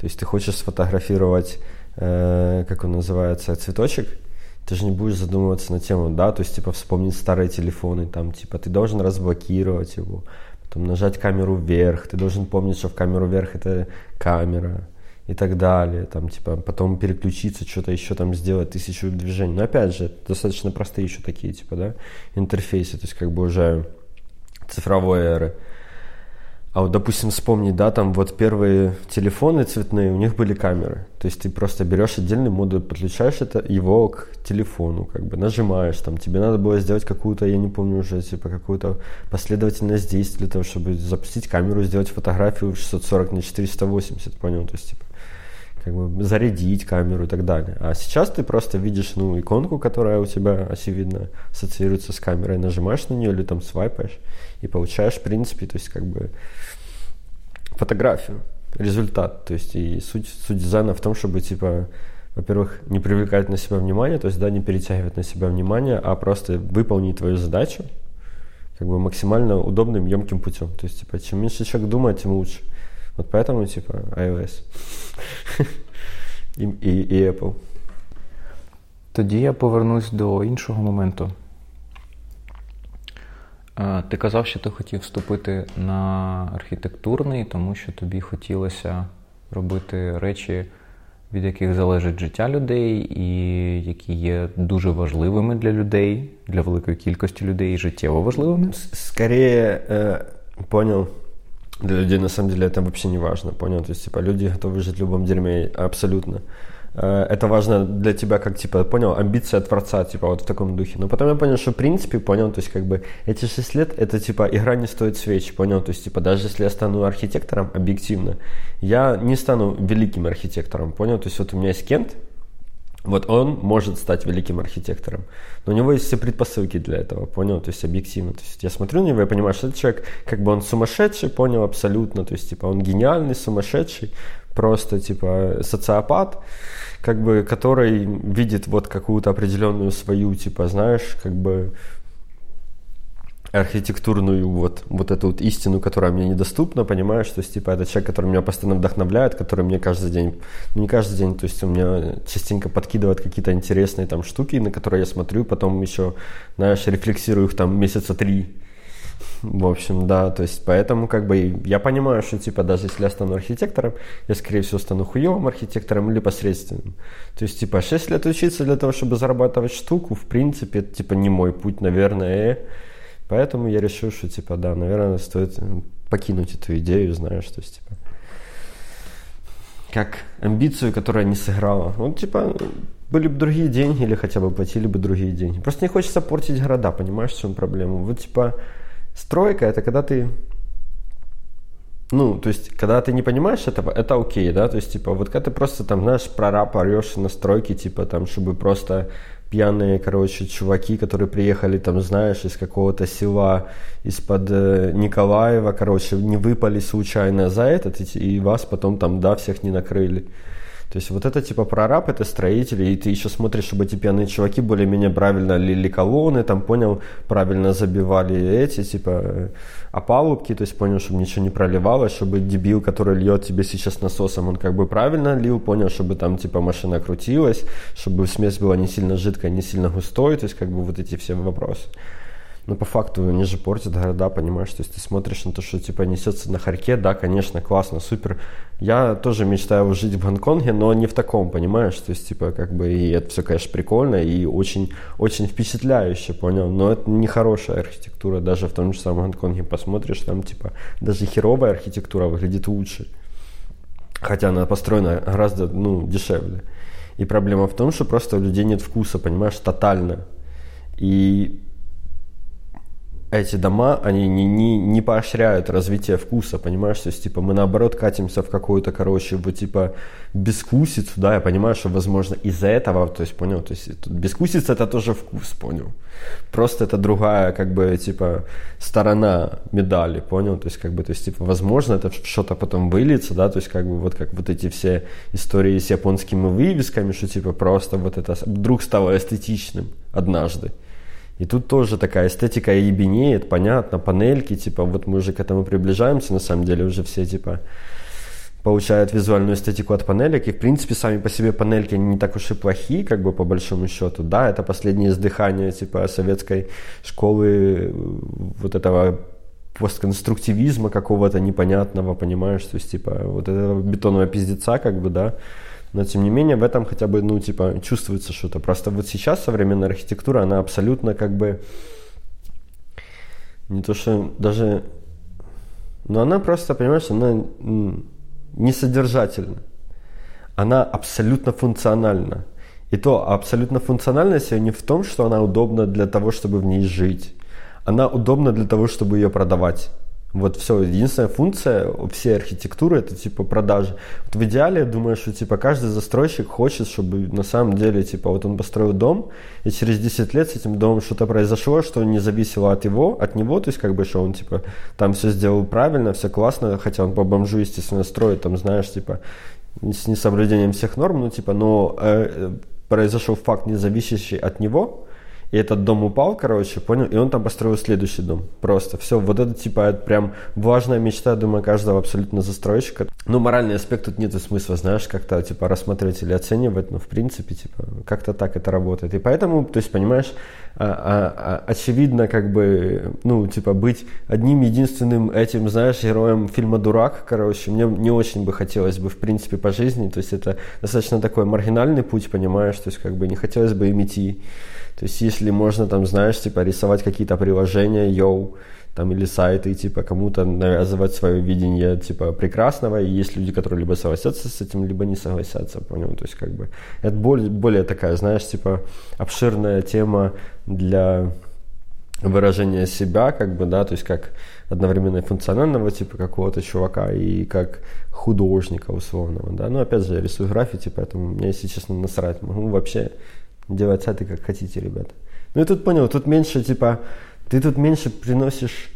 То есть ты хочешь сфотографировать, э, как он называется, цветочек, ты же не будешь задумываться на тему, да, то есть, типа, вспомнить старые телефоны, там, типа, ты должен разблокировать его, там, нажать камеру вверх, ты должен помнить, что в камеру вверх это камера и так далее, там, типа, потом переключиться, что-то еще там сделать, тысячу движений. Но опять же, достаточно простые еще такие, типа, да, интерфейсы, то есть как бы уже цифровой эры. А вот, допустим, вспомнить, да, там вот первые телефоны цветные, у них были камеры. То есть ты просто берешь отдельный модуль, подключаешь это, его к телефону, как бы нажимаешь, там тебе надо было сделать какую-то, я не помню уже, типа какую-то последовательность действий для того, чтобы запустить камеру, сделать фотографию шестьсот сорок на четыреста восемьдесят, понял? То есть типа как бы зарядить камеру и так далее. А сейчас ты просто видишь, ну, иконку, которая у тебя, очевидно, ассоциируется с камерой, нажимаешь на нее или там свайпаешь и получаешь, в принципе, то есть как бы фотографию, результат. То есть и суть, суть дизайна в том, чтобы, типа, во-первых, не привлекать на себя внимание, то есть, да, не перетягивать на себя внимание, а просто выполнить твою задачу как бы максимально удобным, емким путем. То есть, типа, чем меньше человек думает, тем лучше. Вот поэтому, типа, iOS і, і, і Apple. Тоді я повернусь до іншого моменту. Ти казав, що ти хотів вступити на архітектурний, тому що тобі хотілося робити речі, від яких залежить життя людей, і які є дуже важливими для людей, для великої кількості людей, і життєво важливими. Скоріше, е, поняв. Для людей, на самом деле, это вообще не важно, понял? То есть, типа, люди готовы жить в любом дерьме, абсолютно. Это важно для тебя, как, типа, понял, амбиция творца, типа, вот в таком духе. Но потом я понял, что, в принципе, понял, то есть, как бы, эти шесть лет, это, типа, игра не стоит свеч, понял? То есть, типа, даже если я стану архитектором, объективно, я не стану великим архитектором, понял? То есть, вот у меня есть Кент, вот он может стать великим архитектором, но у него есть все предпосылки для этого, понял, то есть объективно, то есть я смотрю на него и понимаю, что этот человек, как бы он сумасшедший, понял, абсолютно, то есть типа он гениальный, сумасшедший, просто типа социопат, как бы, который видит вот какую-то определенную свою, типа, знаешь, как бы архитектурную вот, вот эту вот истину, которая мне недоступна, понимаешь, то есть, типа, это человек, который меня постоянно вдохновляет, который мне каждый день, ну, не каждый день, то есть, у меня частенько подкидывают какие-то интересные там штуки, на которые я смотрю, потом еще, знаешь, рефлексирую их там месяца три, В общем, да, то есть, поэтому, как бы, я понимаю, что, типа, даже если я стану архитектором, я, скорее всего, стану хуёвым архитектором или посредственным. То есть, типа, шесть лет учиться для того, чтобы зарабатывать штуку, в принципе, это, типа, не мой путь, наверное. Поэтому я решил, что, типа, да, наверное, стоит покинуть эту идею, знаешь, то есть, типа, как амбицию, которая не сыграла. Ну, типа, были бы другие деньги или хотя бы платили бы другие деньги. Просто не хочется портить города, понимаешь, в чем проблема? Вот, типа... Стройка – это когда ты, ну, то есть, когда ты не понимаешь этого, это окей, да, то есть, типа, вот когда ты просто, там, знаешь, прораб орешь на стройке, типа, там, чтобы просто пьяные, короче, чуваки, которые приехали, там, знаешь, из какого-то села, из-под э, Николаева, короче, не выпали случайно за этот, и, и вас потом, там, да, всех не накрыли. То есть вот это типа прораб, это строители, и ты еще смотришь, чтобы эти пьяные чуваки более-менее правильно лили колонны, там, понял, правильно забивали эти, типа, опалубки, то есть понял, чтобы ничего не проливалось, чтобы дебил, который льет тебе сейчас насосом, он как бы правильно лил, понял, чтобы там, типа, машина крутилась, чтобы смесь была не сильно жидкая, не сильно густой, то есть как бы вот эти все вопросы. Но по факту они же портят города, понимаешь, то есть ты смотришь на то, что типа несется на харьке, да, конечно, классно, супер. Я тоже мечтаю жить в Гонконге, но не в таком, понимаешь, то есть типа как бы и это все, конечно, прикольно и очень, очень впечатляюще, понял, но это не хорошая архитектура, даже в том же самом Гонконге посмотришь, там типа даже херовая архитектура выглядит лучше, хотя она построена гораздо, ну, дешевле. И проблема в том, что просто у людей нет вкуса, понимаешь, тотально. И эти дома, они не, не, не поощряют развитие вкуса, понимаешь? То есть, типа, мы, наоборот, катимся в какую-то, короче, вот, типа, безвкусицу, да, я понимаю, что, возможно, из-за этого, то есть, понял, то есть, безвкусица – это тоже вкус, понял? Просто это другая, как бы, типа, сторона медали, понял? То есть, как бы, то есть, типа, возможно, это что-то потом выльется, да, то есть, как бы, вот, как вот эти все истории с японскими вывесками, что, типа, просто вот это вдруг стало эстетичным однажды. И тут тоже такая эстетика ебенеет, понятно, панельки, типа, вот мы уже к этому приближаемся, на самом деле уже все, типа, получают визуальную эстетику от панелек, и, в принципе, сами по себе панельки, они не так уж и плохие, как бы, по большому счету, да, это последнее издыхание, типа, советской школы вот этого постконструктивизма какого-то непонятного, понимаешь, то есть, типа, вот этого бетонного пиздеца, как бы, да. Но, тем не менее, в этом хотя бы, ну, типа, чувствуется что-то. Просто вот сейчас современная архитектура, она абсолютно, как бы, не то что даже... Но она просто, понимаешь, она несодержательна. Она абсолютно функциональна. И то абсолютно функциональность ее не в том, что она удобна для того, чтобы в ней жить. Она удобна для того, чтобы ее продавать. Вот все, единственная функция всей архитектуры – это, типа, продажи. Вот в идеале, я думаю, что, типа, каждый застройщик хочет, чтобы на самом деле, типа, вот он построил дом, и через десять лет с этим домом что-то произошло, что не зависело от его, от него, то есть, как бы, что он, типа, там все сделал правильно, все классно, хотя он по бомжу, естественно, строит, там, знаешь, типа, с несоблюдением всех норм, ну, типа, но э, произошел факт, не зависящий от него. И этот дом упал, короче, понял, и он там построил следующий дом. Просто все, вот это типа это прям важная мечта, думаю, каждого абсолютно застройщика. Ну, моральный аспект тут нет смысла, знаешь, как-то типа рассматривать или оценивать, но в принципе, типа, как-то так это работает. И поэтому, то есть, понимаешь, очевидно, как бы, ну, типа, быть одним единственным этим, знаешь, героем фильма «Дурак», короче, мне не очень бы хотелось бы, в принципе, по жизни. То есть это достаточно такой маргинальный путь, понимаешь, то есть, как бы, не хотелось бы им идти. То есть, если можно, там, знаешь, типа, рисовать какие-то приложения, йоу, там, или сайты, типа, кому-то навязывать свое видение, типа, прекрасного, и есть люди, которые либо согласятся с этим, либо не согласятся, понял, то есть, как бы, это более, более такая, знаешь, типа, обширная тема для выражения себя, как бы, да, то есть, как одновременно функционального, типа, какого-то чувака и как художника условного, да, ну, опять же, я рисую граффити, поэтому мне, если честно, насрать, могу вообще... Делать сайты как хотите, ребята. Ну и тут понял, тут меньше, типа, ты тут меньше приносишь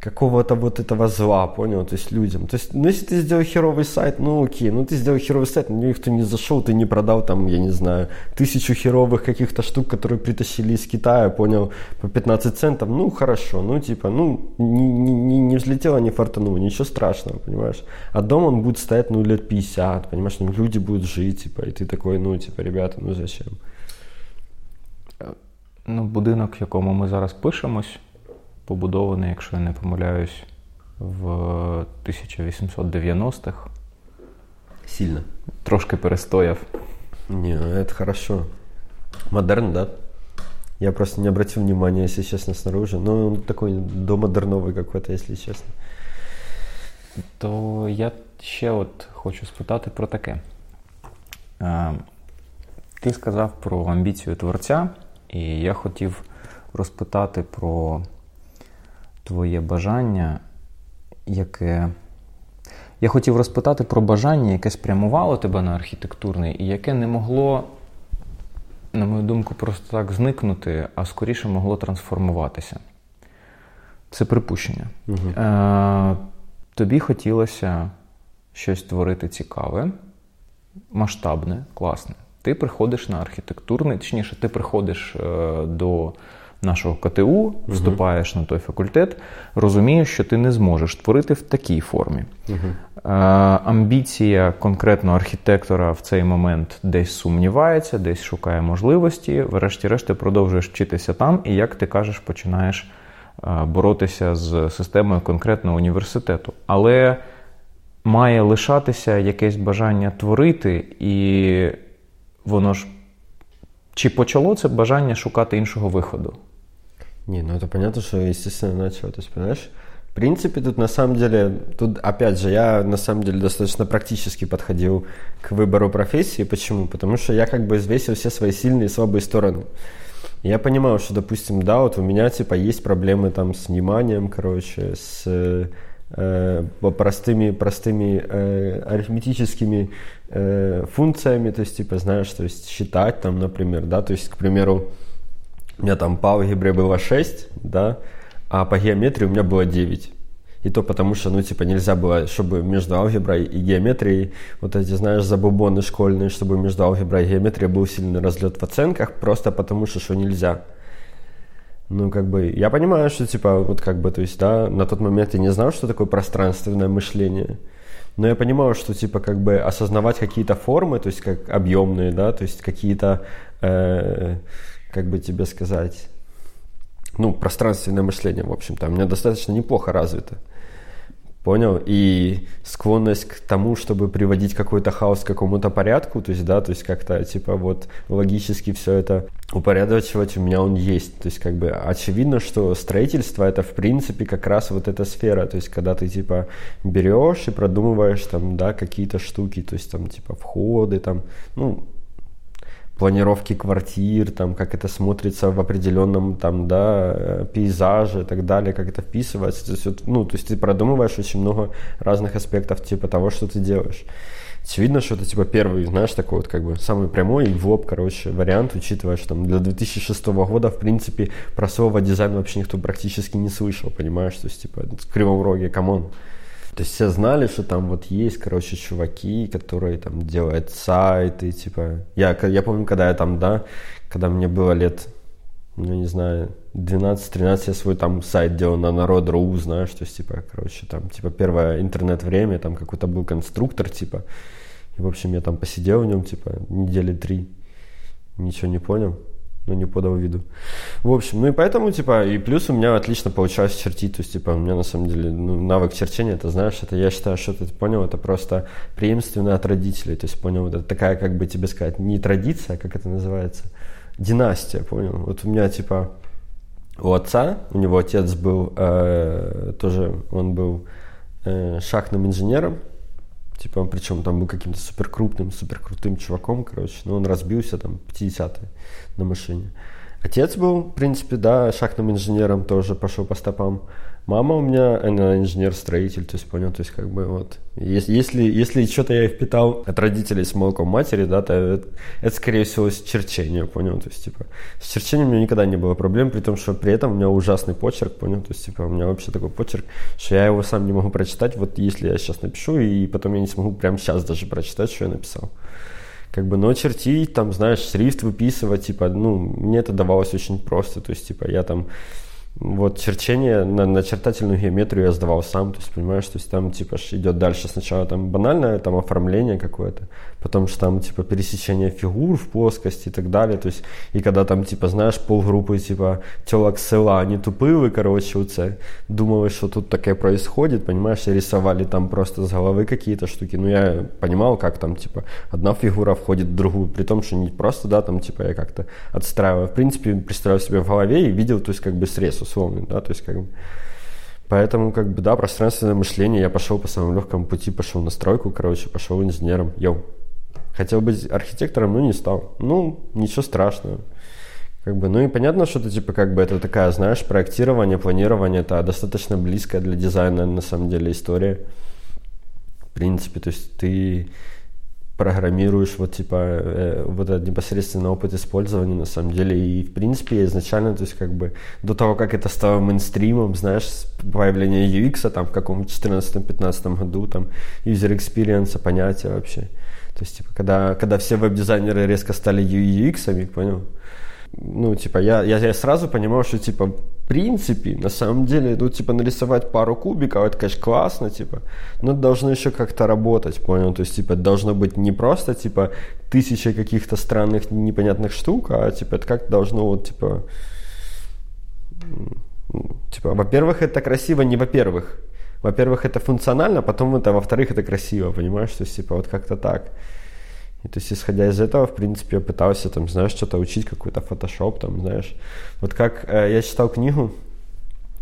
какого-то вот этого зла, понял, то есть людям. То есть, ну если ты сделал херовый сайт, ну окей, ну ты сделал херовый сайт, на них кто не зашел, ты не продал там, я не знаю, тысячу херовых каких-то штук, которые притащили из Китая, понял, по пятнадцать центов, ну хорошо, ну типа, ну не, не, не взлетело, не фартануло, ничего страшного, понимаешь. А дом он будет стоять, ну лет пятьдесят, понимаешь, ну люди будут жить, типа, и ты такой, ну типа, ребята, ну зачем? Ну, будинок, в якому ми зараз пишемось, побудований, якщо я не помиляюсь, в тисяча вісімсот дев'яностих. Сильно. Трошки перестояв. Не, это хорошо. Модерн, да? Я просто не обратил внимания, если честно, снаружи. Но он такой домодерновий какой-то, если честно. То я ще от хочу спитати про таке. Е, ти сказав про амбіцію творця, і я хотів розпитати про твоє бажання, яке... Я хотів розпитати про бажання, яке спрямувало тебе на архітектурний, і яке не могло, на мою думку, просто так зникнути, а скоріше могло трансформуватися. Це припущення. Угу. Е, тобі хотілося щось творити цікаве, масштабне, класне. Ти приходиш на архітектурний, точніше, ти приходиш е, до нашого КТУ, вступаєш uh-huh. на той факультет, розумієш, що ти не зможеш творити в такій формі. Uh-huh. Е, амбіція конкретно архітектора в цей момент десь сумнівається, десь шукає можливості, врешті-решт ти продовжуєш вчитися там і, як ти кажеш, починаєш е, боротися з системою конкретного університету. Але має лишатися якесь бажання творити, і воно ж... Чи почало це бажання шукати іншого виходу? Не, ну это понятно, что естественно начало, то есть, понимаешь, в принципе, тут на самом деле, тут опять же, я на самом деле достаточно практически подходил к выбору профессии. Почему? Потому что я как бы взвесил все свои сильные и слабые стороны. Я понимал, что, допустим, да, вот у меня типа есть проблемы там с вниманием, короче, с э, простыми, простыми э, арифметическими э, функциями, то есть, типа, знаешь, то есть, считать там, например, да, то есть, к примеру, у меня там по алгебре было шесть, да, а по геометрии у меня было девять. И то потому, что, ну, типа, нельзя было, чтобы между алгеброй и геометрией, вот эти, знаешь, забубоны школьные, чтобы между алгеброй и геометрией был сильный разлет в оценках, просто потому, что, что нельзя. Ну, как бы, я понимаю, что, типа, вот как бы, то есть, да, на тот момент я не знал, что такое пространственное мышление, но я понимал, что, типа, как бы осознавать какие-то формы, то есть, как объемные, да, то есть, какие-то... Э- как бы тебе сказать, ну, пространственное мышление, в общем-то, у меня достаточно неплохо развито, понял, и склонность к тому, чтобы приводить какой-то хаос к какому-то порядку, то есть, да, то есть, как-то, типа, вот, логически все это упорядочивать у меня он есть, то есть, как бы, очевидно, что строительство, это, в принципе, как раз вот эта сфера, то есть, когда ты, типа, берешь и продумываешь, там, да, какие-то штуки, то есть, там, типа, входы, там, ну, планировки квартир, там, как это смотрится в определенном там, да, пейзаже и так далее, как это вписывается. То есть, ну, то есть ты продумываешь очень много разных аспектов типа того, что ты делаешь. Очевидно, что это типа первый, знаешь, такой вот как бы самый прямой и в лоб, короче, вариант, учитывая, что там для две тысячи шестого года, в принципе, про слово дизайн вообще никто практически не слышал, понимаешь, то есть типа в Кривом Роге, камон. То есть все знали, что там вот есть, короче, чуваки, которые там делают сайты, типа... Я, я помню, когда я там, да, когда мне было лет, ну, не знаю, двенадцать-тринадцать, я свой там сайт делал на народ точка ру, знаешь, то есть, типа, короче, там, типа, первое интернет-время, там какой-то был конструктор, типа, и, в общем, я там посидел в нем, типа, недели три, ничего не понял. Ну, не подал виду. В общем, ну и поэтому, типа, и плюс у меня отлично получалось чертить, то есть, типа, у меня на самом деле ну, навык черчения, это, знаешь, это я считаю, что ты понял, это просто преемственно от родителей, то есть, понял, это такая, как бы тебе сказать, не традиция, как это называется, династия, понял, вот у меня, типа, у отца, у него отец был, э, тоже, он был э, шахтным инженером, типа, он причем там был каким-то суперкрупным, суперкрутым чуваком, короче, но он разбился там пятидесятые на машине. Отец был, в принципе, да, шахтным инженером тоже, пошел по стопам. Мама у меня, она инженер-строитель, то есть, понял, то есть, как бы, вот. Если, если, если что-то я впитал от родителей с молоком матери, да, то это, это скорее всего, с черчением, понял, то есть, типа, с черчением у меня никогда не было проблем, при том, что при этом у меня ужасный почерк, понял, то есть, типа, у меня вообще такой почерк, что я его сам не могу прочитать, вот если я сейчас напишу, и потом я не смогу прямо сейчас даже прочитать, что я написал. Как бы, но чертить, там, знаешь, шрифт выписывать, типа, ну, мне это давалось очень просто, то есть, типа, я там Вот черчение на начертательную геометрию я сдавал сам, то есть понимаешь, то есть там типа идет дальше сначала там банальное там оформление какое-то, потом же там типа пересечение фигур в плоскости и так далее, то есть и когда там типа знаешь полгруппы типа телок села, они тупые, короче, вот це, думали, что тут такое происходит, понимаешь, и рисовали там просто с головы какие-то штуки, ну я понимал, как там типа одна фигура входит в другую, при том, что не просто, да, там типа я как-то отстраивал, в принципе, представлял себе в голове и видел, то есть как бы срез условный, да, то есть как бы, поэтому как бы, да, пространственное мышление, я пошел по самому легкому пути, пошел на стройку, короче, пошел инженером, йоу, хотел быть архитектором, но не стал, ну, ничего страшного, как бы, ну и понятно, что это типа как бы это такая, знаешь, проектирование, планирование, это достаточно близкая для дизайна на самом деле история, в принципе, то есть ты программируешь вот типа э, вот этот непосредственно опыт использования на самом деле, и в принципе изначально, то есть как бы до того, как это стало мейнстримом, знаешь, появление ю экс там в каком-то четырнадцатом-пятнадцатом году, там user experience, понятие вообще, то есть типа когда, когда все веб-дизайнеры резко стали ю экс-ами, понял? Ну, типа, я, я, я сразу понимал, что, типа, в принципе, на самом деле, ну, типа, нарисовать пару кубиков, это, конечно, классно, типа, но это должно еще как-то работать, понял? То есть, типа, должно быть не просто, типа, тысяча каких-то странных непонятных штук, а, типа, это как-то должно, вот, типа, типа, во-первых, это красиво, не во-первых. Во-первых, это функционально, потом это, во-вторых, это красиво, понимаешь? То есть, типа, вот как-то так. И, то есть, исходя из этого, в принципе, я пытался, там, знаешь, что-то учить, какой-то фотошоп, там, знаешь. Вот как э, я читал книгу,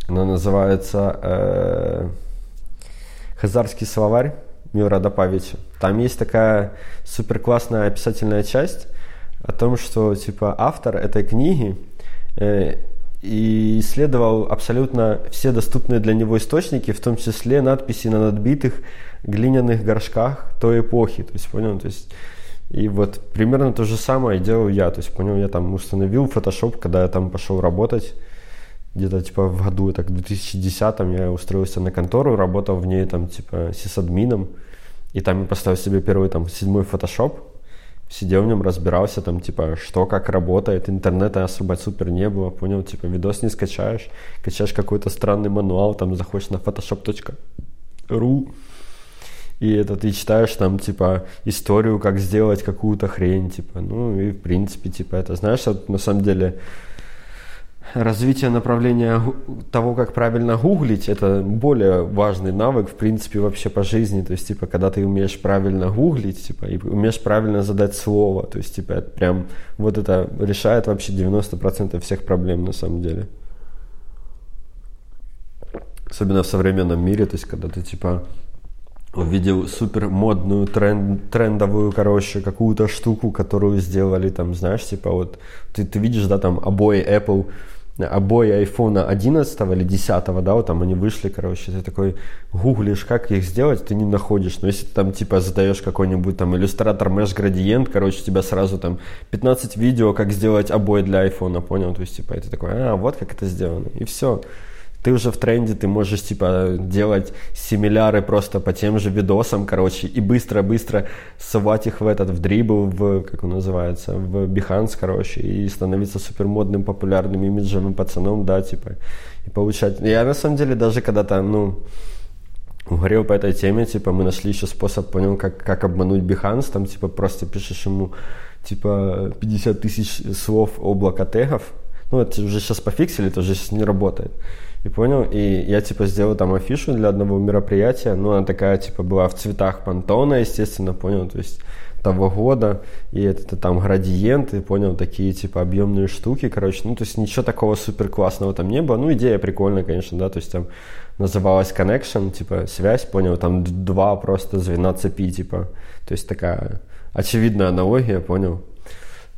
она называется э, «Хазарский словарь» Милорада Павича. Там есть такая суперклассная описательная часть о том, что, типа, автор этой книги э, и исследовал абсолютно все доступные для него источники, в том числе надписи на надбитых глиняных горшках той эпохи, то есть, понял, то есть... И вот примерно то же самое делал я, то есть, понял, я там установил Photoshop, когда я там пошел работать, где-то, типа, в году, так, в две тысячи десятом я устроился на контору, работал в ней, там, типа, сисадмином, и там я поставил себе первый, там, седьмой Photoshop, сидел в нем, разбирался, там, типа, что, как работает, интернета особо супер не было, понял, типа, видос не скачаешь, качаешь какой-то странный мануал, там, заходишь на photoshop точка ру, и это ты читаешь там, типа, историю, как сделать какую-то хрень, типа, ну, и, в принципе, типа, это, знаешь, вот, на самом деле, развитие направления того, как правильно гуглить, это более важный навык, в принципе, вообще по жизни, то есть, типа, когда ты умеешь правильно гуглить, типа, и умеешь правильно задать слово, то есть, типа, это прям, вот это решает вообще девяносто процентов всех проблем, на самом деле. Особенно в современном мире, то есть, когда ты, типа, увидел супер модную тренд, трендовую, короче, какую-то штуку, которую сделали, там, знаешь, типа, вот, ты, ты видишь, да, там, обои Apple, обои iPhone одиннадцать или десять, да, вот там они вышли, короче, ты такой гуглишь, как их сделать, ты не находишь, но если ты там, типа, задаешь какой-нибудь, там, иллюстратор, mesh градиент, короче, у тебя сразу, там, пятнадцать видео, как сделать обои для iPhone, понял, то есть, типа, это такой, а, вот как это сделано, и все. Ты уже в тренде, ты можешь, типа, делать симиляры просто по тем же видосам, короче, и быстро-быстро совать их в этот, в дрибл, в, как он называется, в Behance, короче, и становиться супермодным, популярным имиджевым пацаном, да, типа, и получать... Я, на самом деле, даже когда-то, ну, угорел по этой теме, типа, мы нашли еще способ, понял, как, как обмануть Behance, там, типа, просто пишешь ему, типа, пятьдесят тысяч слов облака тегов, ну, это уже сейчас пофиксили, это уже сейчас не работает. И понял, и я, типа, сделал там афишу для одного мероприятия, ну, она такая, типа, была в цветах Пантона, естественно, понял, то есть того года, и это, это там градиенты, понял, такие, типа, объемные штуки, короче, ну, то есть ничего такого супер классного там не было, ну, идея прикольная, конечно, да, то есть там называлась Connection, типа, связь, понял, там два просто звена цепи, типа, то есть такая очевидная аналогия, понял.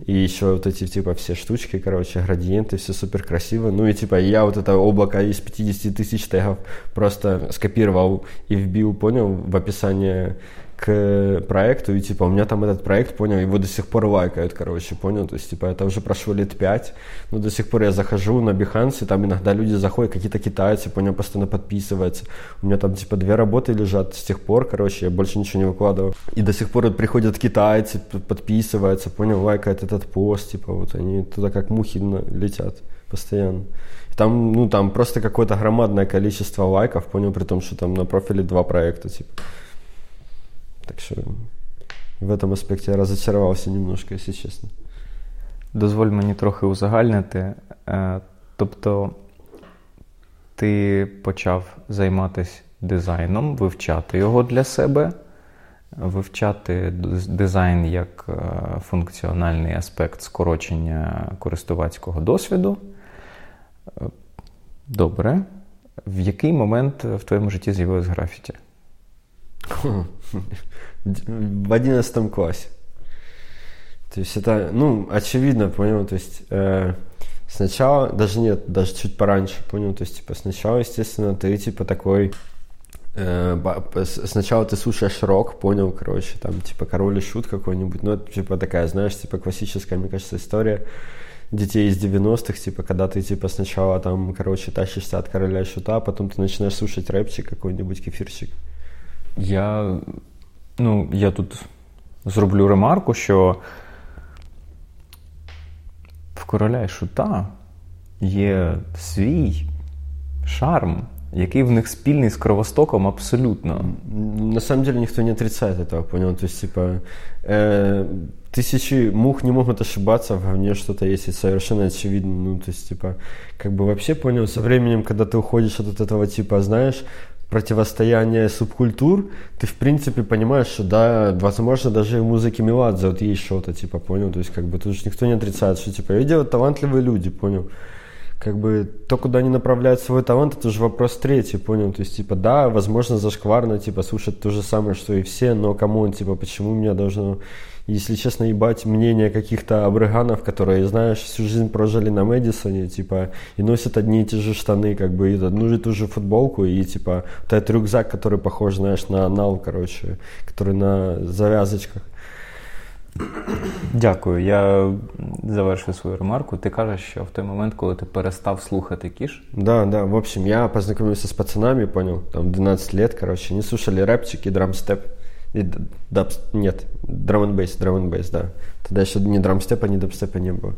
И еще вот эти, типа, все штучки, короче, градиенты, все супер красиво. Ну и, типа, я вот это облако из пятьдесят тысяч тегов просто скопировал и вбил, понял, в описание к проекту. И, типа, у меня там этот проект, понял, его до сих пор лайкают, короче, понял. То есть, типа, это уже прошло лет пять, но до сих пор я захожу на Behance, и там иногда люди заходят, какие-то китайцы, понял, постоянно подписываются. У меня там, типа, две работы лежат с тех пор, короче, я больше ничего не выкладывал. И до сих пор приходят китайцы, подписываются, понял, лайкают этот пост, типа, вот они туда как мухи летят. постоянно. Там, ну, там просто какое-то громадное количество лайков, понял, при том, что там на профиле два проекта, типа. Так что в этом аспекте я разочаровался немножко, если честно. Дозволь мені трохи узагальнити. Тобто ти почав займатися дизайном, вивчати його для себе, вивчати дизайн як функціональний аспект скорочення користувацького досвіду. Добре. В який момент в твоєму житті з'явилось графіті? В одиннадцятому класі. То есть это, ну, очевидно, понял, то есть э, сначала, даже нет, даже чуть пораньше, понял, то есть типа сначала, естественно, ты типа такой, э, сначала ты слушаешь рок, понял, короче, там типа Король и Шут какой-нибудь, ну, это типа такая, знаешь, типа классическая, мне кажется, история детей из девяностых, типа, когда ты типа сначала там, короче, тащишься от Короля и Шута, а потом ты начинаешь слушать рэпчик какой-нибудь, кефирчик. Я, ну, я тут зроблю ремарку, що в Короля і Шута є свій шарм, який в них спільний з Кровостоком абсолютно. На самом деле никто не отрицает этого, понял? То есть, типа, э, тысячи мух не могут ошибаться, в говне что-то есть, это совершенно очевидно. Ну, то есть, типа, как бы вообще, понял, со временем, когда ты уходишь от этого, типа, знаешь, противостояние субкультур, ты, в принципе, понимаешь, что, да, возможно, даже и в музыке Миладзе вот есть что-то, типа, понял, то есть, как бы, тут же никто не отрицает, что, типа, ее делают талантливые люди, понял, как бы, то, куда они направляют свой талант, это уже вопрос третий, понял, то есть, типа, да, возможно, зашкварно, типа, слушать то же самое, что и все, но, камон, типа, почему меня должно, если честно, ебать мнение каких-то абриганов, которые, знаешь, всю жизнь прожили на Мэдисоне, типа, и носят одни и те же штаны, как бы, и одну и ту же футболку, и, типа, вот этот рюкзак, который похож, знаешь, на анал, короче, который на зав'язочках. Дякую. Я завершую свою ремарку. Ти кажеш, що в той момент, коли ти перестав слухати Кіш? Да, да. В общем, я познакомился с пацанами, понял, там двенадцать лет, короче, они слушали рэпчик и драмстеп. И даб... Нет, drum and bass, drum and bass, да. Тогда еще ни драмстепа, ни дабстепа не было.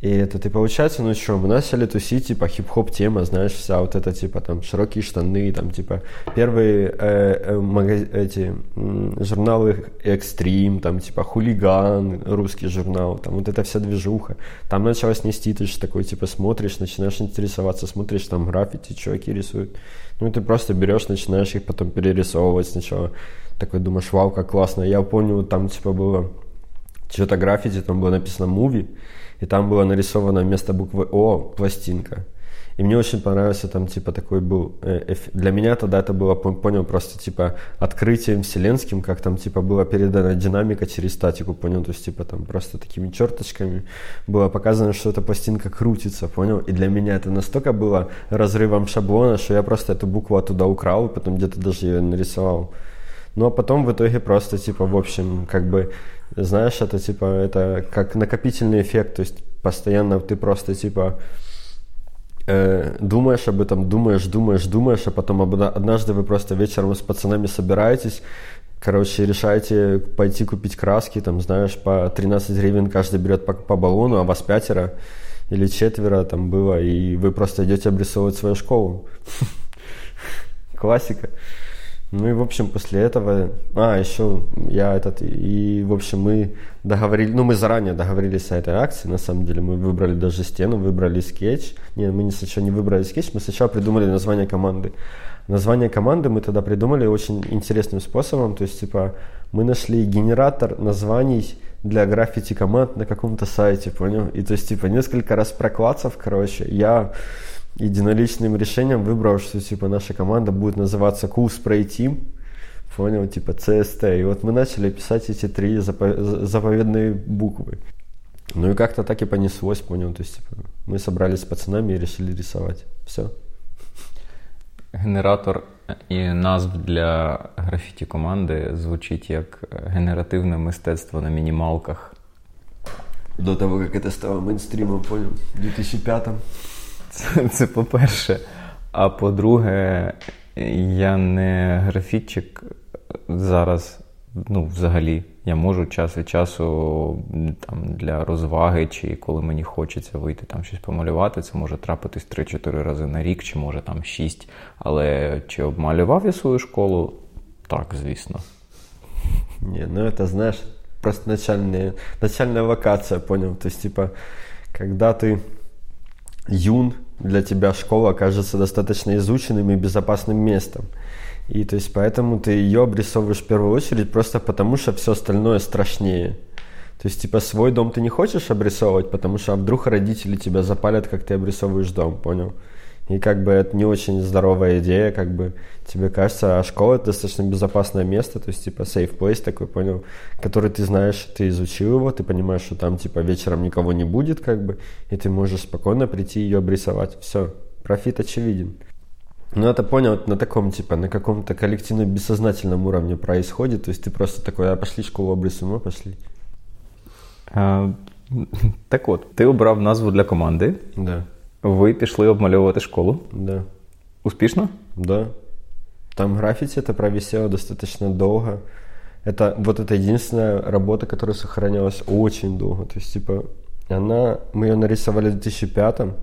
И это, ты, получается, ну что, мы начали тусить, типа, хип-хоп тема, знаешь, вся вот эта, типа, там, широкие штаны, там, типа, первые э, э, магаз... эти, м- журналы «Экстрим», там, типа, «Хулиган», русский журнал, там, вот эта вся движуха. Там началось нести, ты же такой, типа, смотришь, начинаешь интересоваться, смотришь, там, граффити, чуваки рисуют. Ну, ты просто берешь, начинаешь их потом перерисовывать сначала. Такой думаешь, вау, как классно. Я помню, там типа было что-то граффити, там было написано «муви», и там было нарисовано вместо буквы «О» пластинка. И мне очень понравился там типа такой был... Для меня тогда это было, понял, просто типа открытием вселенским, как там типа была передана динамика через статику, понял, то есть типа там просто такими черточками было показано, что эта пластинка крутится, понял. И для меня это настолько было разрывом шаблона, что я просто эту букву оттуда украл, и потом где-то даже ее нарисовал. Ну, а потом в итоге просто, типа, в общем, как бы, знаешь, это, типа, это как накопительный эффект, то есть постоянно ты просто, типа, э, думаешь об этом, думаешь, думаешь, думаешь, а потом однажды вы просто вечером с пацанами собираетесь, короче, решаете пойти купить краски, там, знаешь, по тринадцать гривен каждый берет по, по баллону, а вас пятеро или четверо там было, и вы просто идете обрисовывать свою школу. Классика. Ну и, в общем, после этого... А, еще я этот... И, в общем, мы договорились... Ну, мы заранее договорились о этой акции, на самом деле. Мы выбрали даже стену, выбрали скетч. Нет, мы сначала не выбрали скетч, мы сначала придумали название команды. Название команды мы тогда придумали очень интересным способом. То есть, типа, мы нашли генератор названий для граффити команд на каком-то сайте, понял? И, то есть, типа, несколько раз проклацав, короче, я... единоличным решением выбрал, что типа наша команда будет называться Cool Spray Team, понял, типа си эс ти. И вот мы начали писать эти три запов... заповедные буквы. Ну и как-то так и понеслось, понял, то есть типа, мы собрались с пацанами и решили рисовать. Все. Генератор і назв для графіті команди звучить як генеративне мистецтво на мінімалках. До того, як это стало мейнстрімом, понял, в две тысячи пятом. Це, це по-перше. А по-друге, я не графітчик зараз ну, взагалі. Я можу час від часу там, для розваги, чи коли мені хочеться вийти там щось помалювати, це може трапитись три-чотири рази на рік, чи може там шість. Але чи обмалював я свою школу? Так, звісно. Не, ну это, знаешь, просто начальная, начальная вакация, понял? То есть, типа, когда ты юн, для тебя школа кажется достаточно изученным и безопасным местом. И то есть поэтому ты ее обрисовываешь в первую очередь просто потому, что все остальное страшнее. То есть типа свой дом ты не хочешь обрисовывать, потому что а вдруг родители тебя запалят, как ты обрисовываешь дом, понял? И как бы это не очень здоровая идея, как бы тебе кажется, а школа это достаточно безопасное место, то есть типа safe place такой, понял, который ты знаешь, ты изучил его, ты понимаешь, что там типа вечером никого не будет, как бы, и ты можешь спокойно прийти ее обрисовать. Все, профит очевиден. Ну, это понял, на таком, типа, на каком-то коллективном бессознательном уровне происходит. То есть ты просто такой, а пошли школу обрисуємо, пошли. А, так от, ти обрав назву для команди. Да. Ви пішли обмальовувати школу. Да. Успішно? Да. Там граффити это провисело достаточно долго. Это вот это единственная работа, которая сохранялась очень долго. То есть, типа, она, мы ее нарисовали в две тысячи пятом.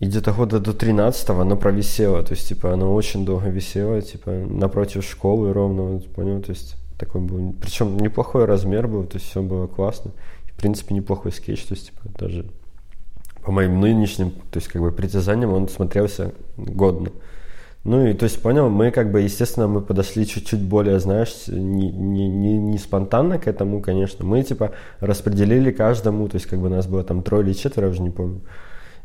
И где-то года до тринадцатого она провисела, то есть, типа, она очень долго висела, типа, напротив школы ровно, понял, то есть, такой был, причем неплохой размер был, то есть, все было классно, и, в принципе, неплохой скетч, то есть, типа, даже по моим нынешним, то есть, как бы, притязаниям он смотрелся годно. Ну, и, то есть, понял, мы, как бы, естественно, мы подошли чуть-чуть более, знаешь, не, не, не, не спонтанно к этому, конечно, мы, типа, распределили каждому, то есть, как бы, нас было там трое или четверо, уже не помню.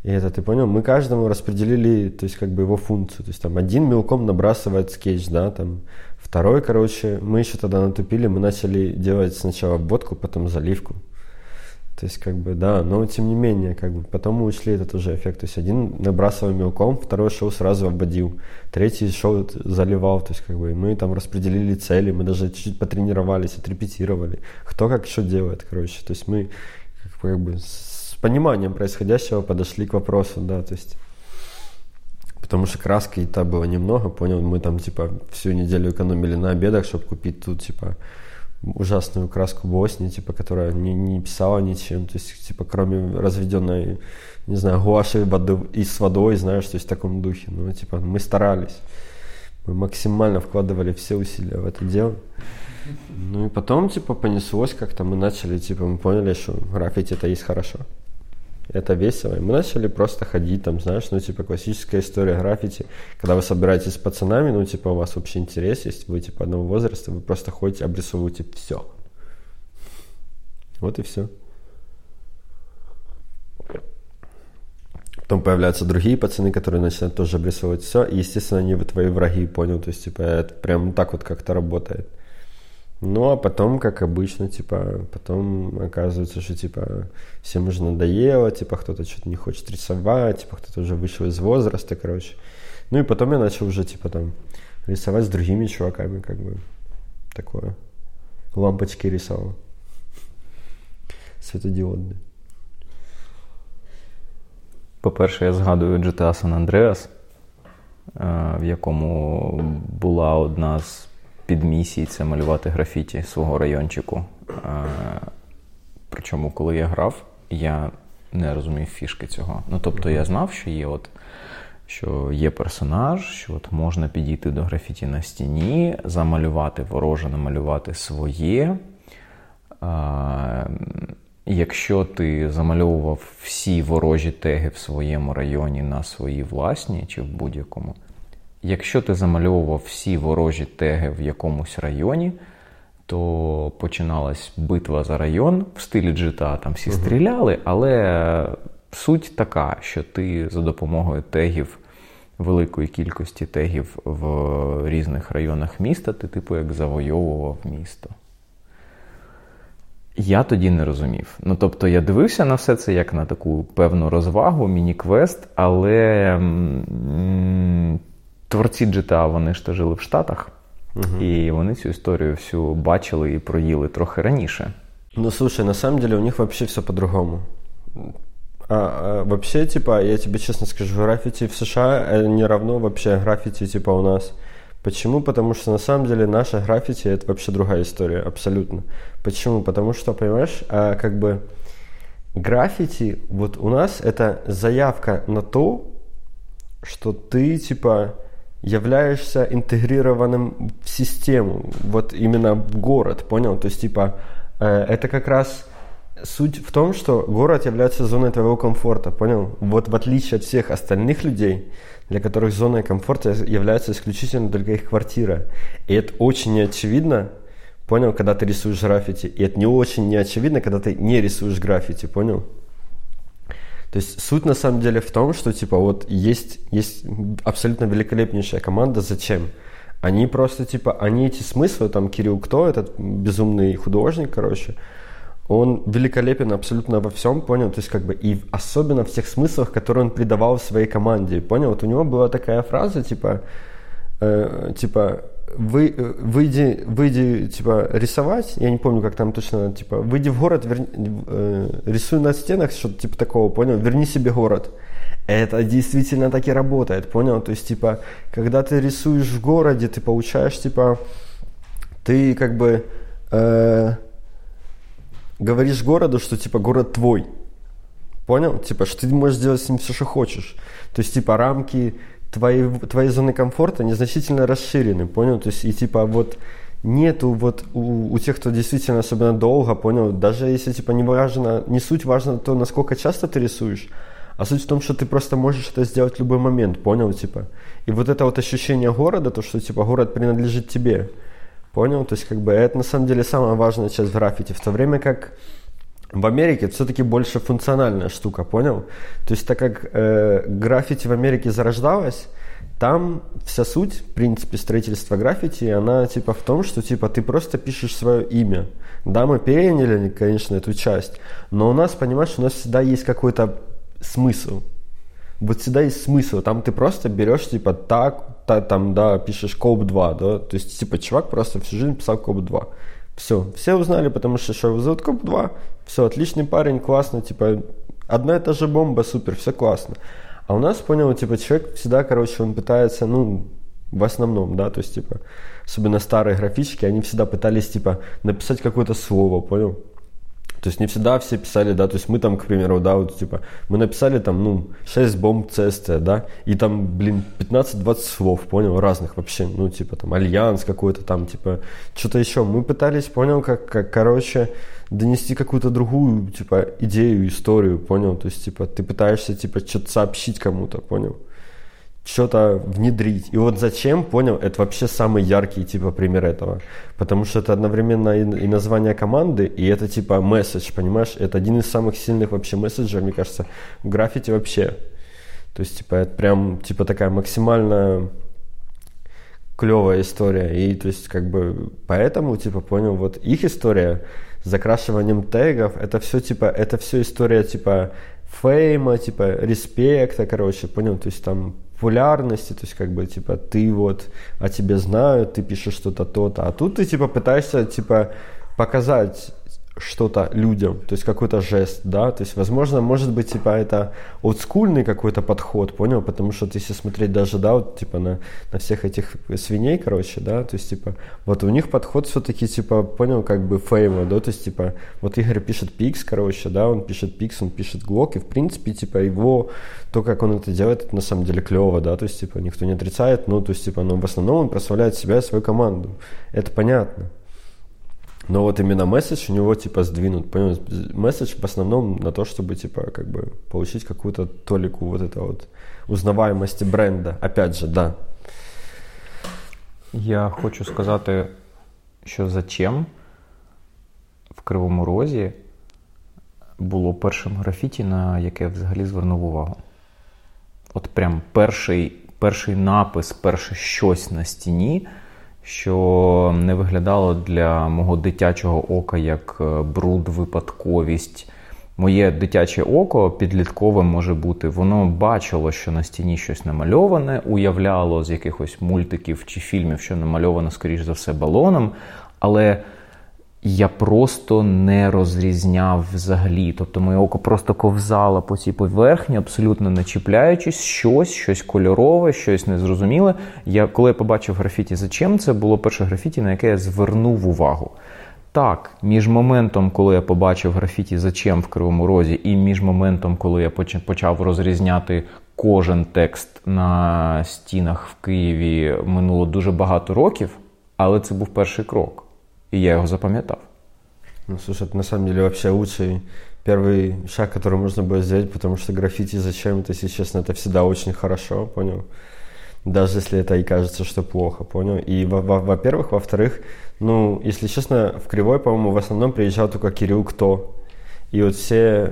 И это, ты понял, мы каждому распределили, то есть, как бы, его функцию. То есть, там, один мелком набрасывает скетч, да, там, второй, короче, мы еще тогда натупили, мы начали делать сначала обводку, потом заливку. То есть, как бы, да, но, тем не менее, как бы, потом мы учли этот уже эффект. То есть, один набрасывал мелком, второй шел сразу обводил, третий шел заливал, то есть, как бы, и мы там распределили цели, мы даже чуть-чуть потренировались, отрепетировали, кто как что делает, короче. То есть, мы, как бы, как бы пониманием происходящего подошли к вопросу, да, то есть, потому что краски и та было немного, понял, мы там, типа, всю неделю экономили на обедах, чтобы купить тут, типа, ужасную краску Боснии, типа, которая не, не писала ничем, то есть, типа, кроме разведенной, не знаю, гуаши и с водой, знаешь, то есть, в таком духе, ну, типа, мы старались, мы максимально вкладывали все усилия в это дело. Ну, и потом, типа, понеслось как-то, мы начали, типа, мы поняли, что граффити это есть хорошо. Это весело. И мы начали просто ходить там, знаешь, ну, типа, классическая история граффити. Когда вы собираетесь с пацанами, ну, типа, у вас общий интерес, если вы, типа, одного возраста, вы просто ходите, обрисовываете все. Вот и все. Потом появляются другие пацаны, которые начинают тоже обрисовывать все. И, естественно, они твои враги, понял? То есть, типа, это прям так вот как-то работает. Ну, а потом, как обычно, типа, потом оказывается, что, типа, всем уже надоело, типа, кто-то что-то не хочет рисовать, типа, кто-то уже вышел из возраста, короче. Ну, и потом я начал уже, типа, там, рисовать с другими чуваками, как бы, такое. Лампочки рисовал. Светодиодные. По-перше, я згадую джі ті ей San Andreas, в якому була одна з під місії це малювати графіті свого райончику. Причому, коли я грав, я не розумів фішки цього. Ну, тобто, я знав, що є от, що є персонаж, що от можна підійти до графіті на стіні, замалювати вороже, намалювати своє. Якщо ти замальовував всі ворожі теги в своєму районі на свої власні, чи в будь-якому, якщо ти замальовував всі ворожі теги в якомусь районі, то починалась битва за район в стилі джі ті ей. Там всі стріляли, але суть така, що ти за допомогою тегів, великої кількості тегів в різних районах міста, ти типу як завойовував місто. Я тоді не розумів. Ну, тобто, я дивився на все це як на таку певну розвагу, міні-квест, але творці джі ті ей, вони ж то жили в Штатах, угу. И вони цю історію всю бачили і проїли трохи раніше. Ну, слушай, на самом деле у них вообще все по-другому. А, а вообще, типа, я тебе честно скажу, граффити в США не равно вообще граффити, типа, у нас. Почему? Потому что на самом деле наша граффити — это вообще другая история, абсолютно. Почему? Потому что, понимаешь, а, как бы граффити вот у нас это заявка на то, что ты типа являешься интегрированным в систему, вот именно в город, понял? То есть типа э, это как раз суть в том, что город является зоной твоего комфорта, понял? Вот в отличие от всех остальных людей, для которых зоной комфорта является исключительно только их квартира. И это очень неочевидно, понял, когда ты рисуешь граффити. И это не очень неочевидно, когда ты не рисуешь граффити, понял? То есть суть на самом деле в том, что типа вот есть, есть абсолютно великолепнейшая команда «Зачем?». Они просто типа, они эти смыслы, там Кирилл Кто, этот безумный художник, короче, он великолепен абсолютно во всем, понял? То есть как бы и особенно в тех смыслах, которые он придавал своей команде, понял? Вот у него была такая фраза типа, э, типа, Вы, выйди, выйди, типа, рисовать, я не помню, как там точно, типа, выйди в город, верни, э, рисуй на стенах, что-то типа такого, понял, верни себе город. Это действительно так и работает, понял, то есть, типа, когда ты рисуешь в городе, ты получаешь, типа, ты, как бы, э, говоришь городу, что, типа, город твой, понял, типа, что ты можешь делать с ним все, что хочешь, то есть, типа, рамки... Твои, твои зоны комфорта незначительно расширены, понял? То есть, и типа вот нету вот у, у тех, кто действительно особенно долго, понял? Даже если типа не важно, не суть важно то, насколько часто ты рисуешь, а суть в том, что ты просто можешь это сделать в любой момент, понял? Типа. И вот это вот ощущение города, то, что типа город принадлежит тебе, понял? То есть, как бы это на самом деле самая важная часть граффити, в то время как в Америке это все-таки больше функциональная штука, понял? То есть так как э, граффити в Америке зарождалось, там вся суть, в принципе, строительства граффити, она типа в том, что типа ты просто пишешь свое имя. Да, мы переняли, конечно, эту часть, но у нас, понимаешь, у нас всегда есть какой-то смысл. Вот всегда есть смысл. Там ты просто берешь типа так, та, там, да, пишешь коп два, да, то есть типа чувак просто всю жизнь писал коп два. Все, все узнали, потому что шоу зовут коп два, все, отличный парень, классно, типа, одна и та же бомба, супер, все классно. А у нас, понял, типа, человек всегда, короче, он пытается, ну, в основном, да, то есть, типа, особенно старые графички, они всегда пытались, типа, написать какое-то слово, понял? То есть, не всегда все писали, да, то есть, мы там, к примеру, да, вот, типа, мы написали там, ну, шесть бомб цэ эс тэ, да, и там, блин, пятнадцать-двадцать слов, понял, разных вообще, ну, типа, там, альянс какой-то там, типа, что-то еще. Мы пытались, понял, как, как короче, донести какую-то другую, типа, идею, историю, понял, то есть, типа, ты пытаешься, типа, что-то сообщить кому-то, понял, что-то внедрить. И вот «Зачем?», понял, это вообще самый яркий, типа, пример этого. Потому что это одновременно и, и название команды, и это, типа, месседж, понимаешь? Это один из самых сильных вообще месседжей, мне кажется, в граффити вообще. То есть, типа, это прям, типа, такая максимально клевая история. И, то есть, как бы, поэтому, типа, понял, вот их история с закрашиванием тегов, это все, типа, это все история, типа, фейма, типа, респекта, короче, понял? То есть, там, популярности, то есть как бы типа ты вот, о тебе знают, ты пишешь что-то то-то, а тут ты типа пытаешься типа показать что-то людям, то есть какой-то жест, да, то есть возможно, может быть типа это олдскульный какой-то подход, понял, потому что вот, если смотреть даже, да, вот типа на, на всех этих свиней, короче, да, то есть типа вот у них подход все-таки типа, понял, как бы фейма, да, то есть типа вот Игорь пишет пикс, короче, да, он пишет пикс, он пишет глок, и в принципе типа его, то, как он это делает, это на самом деле клево, да, то есть типа никто не отрицает, ну, то есть типа, но в основном он прославляет себя и свою команду, это понятно. Но вот именно месседж у него, типа, сдвинут, понимаешь, месседж в основном на то, чтобы, типа, как бы получить какую-то толику вот это вот узнаваемости бренда, опять же, да. Я хочу сказати, що «Зачем?» в Кривому Розі було першим графіті, на яке я взагалі звернув увагу. От прям перший, перший напис, перше щось на стіні, що не виглядало для мого дитячого ока як бруд, випадковість. Моє дитяче око підліткове може бути. Воно бачило, що на стіні щось намальоване, уявляло з якихось мультиків чи фільмів, що намальовано, скоріш за все, балоном, але я просто не розрізняв взагалі. Тобто моє око просто ковзало по цій поверхні, абсолютно не чіпляючись, щось, щось кольорове, щось незрозуміле. Я, коли я побачив графіті «Зачем?», це було перше графіті, на яке я звернув увагу. Так, між моментом, коли я побачив графіті «Зачем?» в Кривому Розі, і між моментом, коли я почав розрізняти кожен текст на стінах в Києві, минуло дуже багато років, але це був перший крок. И я его запам'ятав. Ну, слушай, это на самом деле вообще лучший первый шаг, который можно было сделать, потому что граффити зачем-то, если честно, это всегда очень хорошо, понял? Даже если это и кажется, что плохо, понял? И, во- во- во-первых, во-вторых, ну, если честно, в Кривой, по-моему, в основном приезжал только Кирилл Кто. И вот все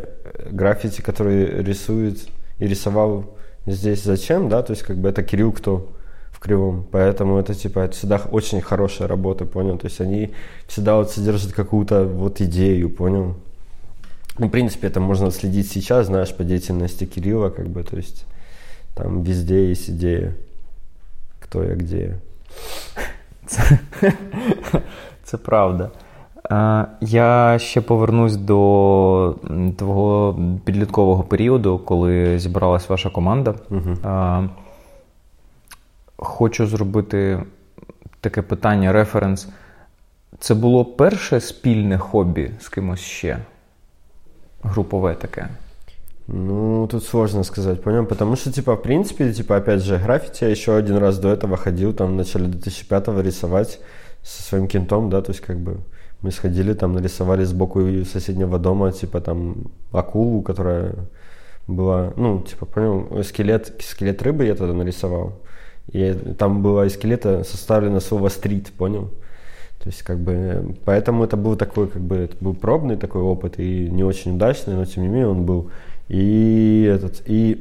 граффити, которые рисует и рисовал здесь «Зачем?», да, то есть как бы это Кирилл Кто. Кривом. Поэтому это типа это всегда очень хорошая работа, понял? То есть они всегда вот содержат какую-то вот идею, понял? Ну, в принципе, это можно следить сейчас, знаешь, по деятельности Кирилла, как бы, то есть там везде есть идея, кто я, где я. Це правда. Я ще повернусь до твого підліткового періоду, коли зібралась ваша команда. Угу. Хочу зробити таке питання, референс. Це було перше спільне хобі з кимось ще? Групове таке? Ну, тут сложно сказать, понял? Потому что, типа, в принципе, типа, опять же, граффити я еще один раз до этого ходил, там, в начале две тысячи пятого рисовать со своим кентом, да, то есть, как бы, мы сходили, там, нарисовали сбоку соседнего дома, типа, там, акулу, которая была, ну, типа, понял, скелет, скелет рыбы я тогда нарисовал. И там было из скелета составлено слово «стрит», понял? То есть, как бы, поэтому это был такой, как бы, это был пробный такой опыт, и не очень удачный, но тем не менее он был. И этот, и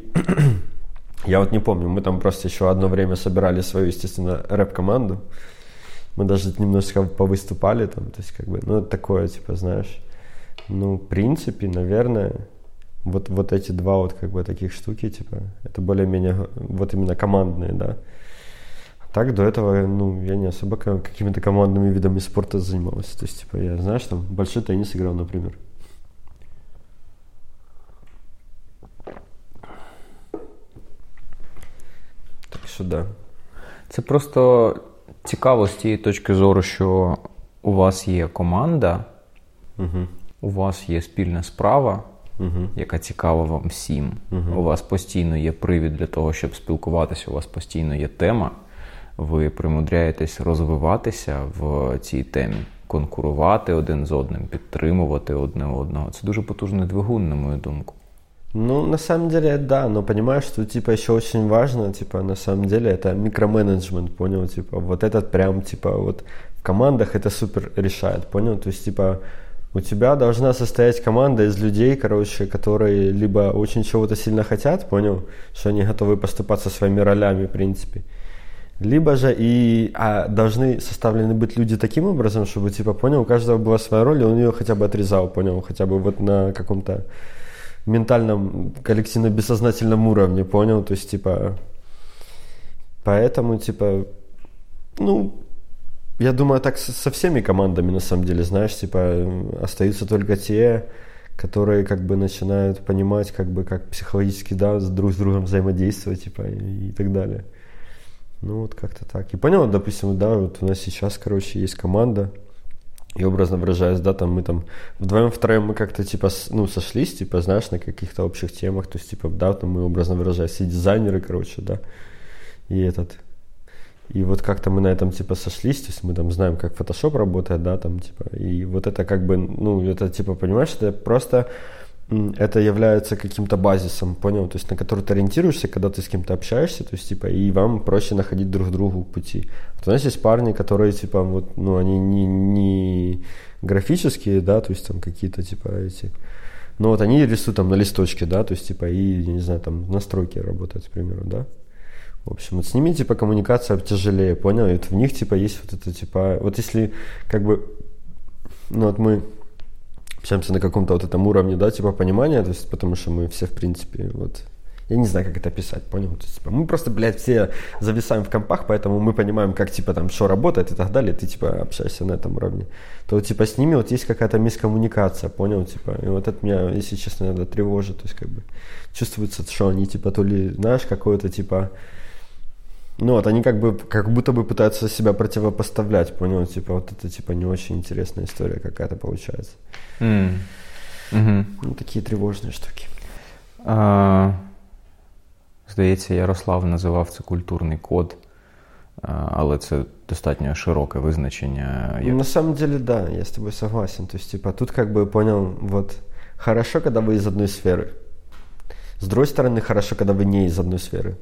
я вот не помню, мы там просто еще одно время собирали свою, естественно, рэп-команду. Мы даже немножечко повыступали там, то есть, как бы, ну, такое, типа, знаешь. Ну, в принципе, наверное... Вот, вот эти два вот как бы таких штуки, типа, это более-менее вот именно командные, да. А так до этого, ну, я не особо какими-то командными видами спорта занимался. То есть, типа, я, знаешь, там большой теннис играл, например. Так що да. Це просто цікаво з тієї точки зору, що у вас є команда, угу. У вас є спільна справа, угу. яка цікава вам всім. Угу. У вас постійно є привід для того, щоб спілкуватися, у вас постійно є тема, ви примудряєтесь розвиватися в цій темі, конкурувати один з одним, підтримувати одне одного. Це дуже потужний двигун, на мою думку. Ну, на самом деле, да, но понимаешь, что, типа, еще очень важно, типа, на самом деле, это микроменеджмент, понял, типа, вот этот прям, типа, вот в командах это супер решает, понял, то есть, типа, у тебя должна состоять команда из людей, короче, которые либо очень чего-то сильно хотят, понял, что они готовы поступать со своими ролями, в принципе, либо же и а, должны составлены быть люди таким образом, чтобы, типа, понял, у каждого была своя роль, и он ее хотя бы отрезал, понял, хотя бы вот на каком-то ментальном, коллективно-бессознательном уровне, понял, то есть, типа, поэтому, типа, ну... Я думаю, так со всеми командами, на самом деле, знаешь, типа, остаются только те, которые, как бы, начинают понимать, как бы, как психологически, да, друг с другом взаимодействовать, типа, и, и так далее. Ну, вот как-то так. И понял, допустим, да, вот у нас сейчас, короче, есть команда, и образно выражаясь, да, там, мы там вдвоем-втроем мы как-то, типа, ну, сошлись, типа, знаешь, на каких-то общих темах, то есть, типа, да, там мы, образно выражаясь, все дизайнеры, короче, да, и этот... И вот как-то мы на этом, типа, сошлись, то есть мы там знаем, как Photoshop работает, да, там, типа, и вот это как бы, ну, это, типа, понимаешь, это просто, это является каким-то базисом, понял, то есть на который ты ориентируешься, когда ты с кем-то общаешься, то есть, типа, и вам проще находить друг другу пути. Вот у нас есть парни, которые, типа, вот, ну, они не, не графические, да, то есть там какие-то, типа, эти, ну, вот они рисуют там на листочке, да, то есть, типа, и, я не знаю, там, настройки работают, к примеру, да. В общем, вот с ними, типа, коммуникация тяжелее, понял? И вот в них, типа, есть вот это, типа... Вот если, как бы... Ну, вот мы общаемся на каком-то вот этом уровне, да, типа, понимания, то есть, потому что мы все, в принципе, вот... Я не знаю, как это писать, понял? То есть, типа, мы просто, блядь, все зависаем в компах, поэтому мы понимаем, как, типа, там, что работает и так далее. Ты, типа, общаешься на этом уровне. То, типа, с ними вот есть какая-то мискоммуникация, понял? Типа, и вот это меня, если честно, иногда тревожит. То есть, как бы, чувствуется, что они, типа, то ли, знаешь, какое-то, типа... Ну вот, они как бы, как будто бы пытаются себя противопоставлять, понял? Типа, вот это, типа, не очень интересная история какая-то получается. Mm. Mm-hmm. Ну, такие тревожные штуки. Uh... Здається, Ярослав називав це культурний код, але це достатньо широке визначення. Як... Ну, на самом деле, да, я с тобой согласен. То есть, типа, тут как бы понял, вот, хорошо, когда вы из одной сферы. С другой стороны, хорошо, когда вы не из одной сферы.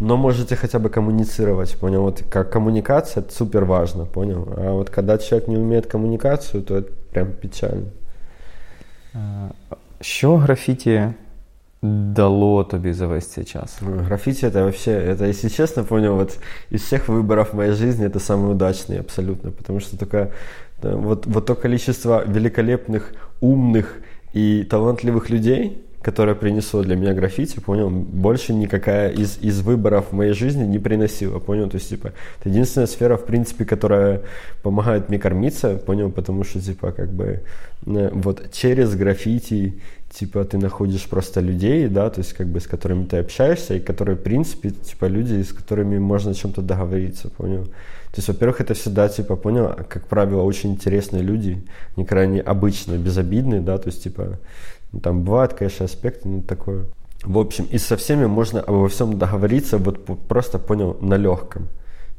Но можете хотя бы коммуницировать, понял? Вот как коммуникация, это супер важно, понял? А вот когда человек не умеет коммуникацию, то это прям печально. Що графіті дало тобі за весь цей час? Граффити — это вообще, это, если честно, понял, вот из всех выборов моей жизни это самый удачный абсолютно, потому что только, да, вот, вот то количество великолепных, умных и талантливых людей, которое принесло для меня граффити, понял, больше никакая из, из выборов в моей жизни не приносила, понял, то есть, типа, это единственная сфера, в принципе, которая помогает мне кормиться, понял, потому что, типа, как бы, вот через граффити, типа, ты находишь просто людей, да, то есть, как бы, с которыми ты общаешься, и которые, в принципе, типа, люди, с которыми можно о чем-то договориться, понял, то есть, во-первых, это всегда, типа, понял, как правило, очень интересные люди, не крайне обычные, безобидные, да, то есть, типа, там бывают, конечно, аспекты, ну, такое. В общем, и со всеми можно обо всем договориться, вот просто, понял, на легком.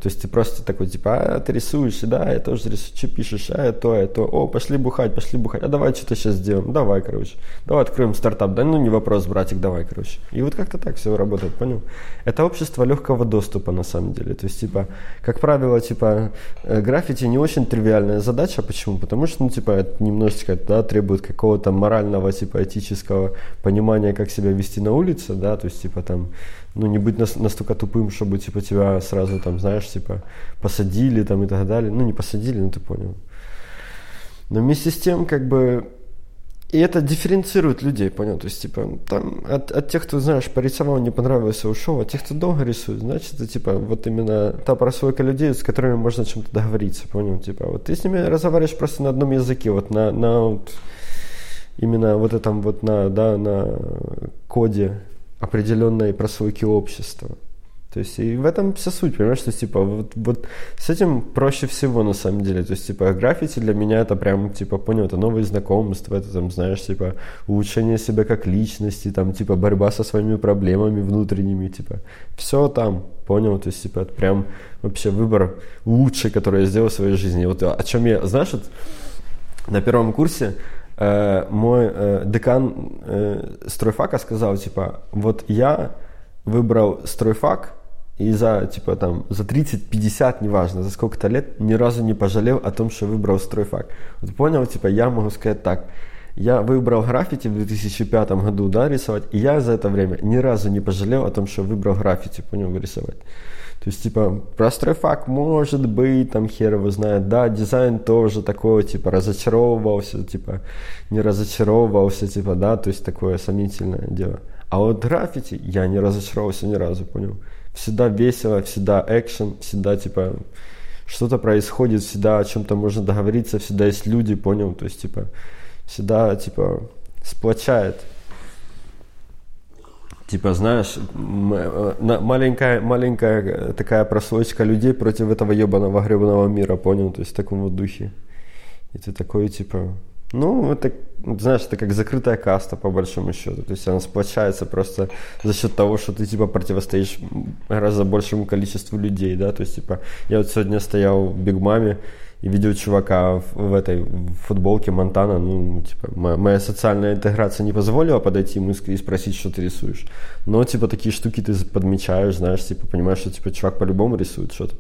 То есть ты просто такой, типа, а, ты рисуешь, да, я тоже рисую, что пишешь, а, я то, я то, о, пошли бухать, пошли бухать, а давай что-то сейчас сделаем, давай, короче, давай откроем стартап, да, ну, не вопрос, братик, давай, короче. И вот как-то так все работает, понял? Это общество легкого доступа, на самом деле, то есть, типа, как правило, типа, граффити не очень тривиальная задача, почему? Потому что, ну, типа, это немножечко, да, требует какого-то морального, типа, этического понимания, как себя вести на улице, да, то есть, типа, там, ну, не быть настолько тупым, чтобы, типа, тебя сразу, там, знаешь, типа, посадили, там, и так далее. Ну, не посадили, ну, ты понял. Но вместе с тем, как бы, и это дифференцирует людей, понял? То есть, типа, там, от, от тех, кто, знаешь, порисовал, не понравился, ушел, а тех, кто долго рисует, значит, это, типа, вот именно та прослойка людей, с которыми можно о чем-то договориться, понял? Типа, вот ты с ними разговариваешь просто на одном языке, вот на, на вот, именно вот этом вот, на, да, на коде определенной прослойки общества. То есть, и в этом вся суть, понимаешь, что, типа, вот, вот с этим проще всего, на самом деле. То есть, типа, граффити для меня это прям, типа, понял, это новые знакомства, это, там, знаешь, типа, улучшение себя как личности, там, типа, борьба со своими проблемами внутренними, типа, все там, понял, то есть, типа, это прям вообще выбор лучший, который я сделал в своей жизни. Вот о чем я, знаешь, вот на первом курсе Э, мой э, декан э, стройфака сказал, типа, вот я выбрал стройфак и за, типа, там, за тридцать-пятьдесят, неважно, за сколько-то лет ни разу не пожалел о том, что выбрал стройфак. Вот понял, типа, я могу сказать так, я выбрал граффити в две тысячи пятом году, да, рисовать, и я за это время ни разу не пожалел о том, что выбрал граффити, понял, рисовать. То есть, типа, про стройфак может быть, там, хер его знает, да, дизайн тоже такой, типа, разочаровывался, типа, не разочаровывался, типа, да, то есть, такое сомнительное дело. А вот граффити я не разочаровывался ни разу, понял? Всегда весело, всегда экшен, всегда, типа, что-то происходит, всегда о чем-то можно договориться, всегда есть люди, понял? То есть, типа, всегда, типа, сплочает. Типа, знаешь, маленькая, маленькая такая прослойка людей против этого ебаного гребаного мира, понял? То есть в таком вот духе. И ты такой, типа, ну, это, знаешь, это как закрытая каста, по большому счету. То есть она сплочается просто за счет того, что ты, типа, противостоишь гораздо большему количеству людей, да? То есть, типа, я вот сегодня стоял в Big Mama и видел чувака в этой в футболке Монтана, ну, типа, моя, моя социальная интеграция не позволила подойти ему и спросить, что ты рисуешь. Но, типа, такие штуки ты подмечаешь, знаешь, типа, понимаешь, что, типа, чувак по-любому рисует что-то.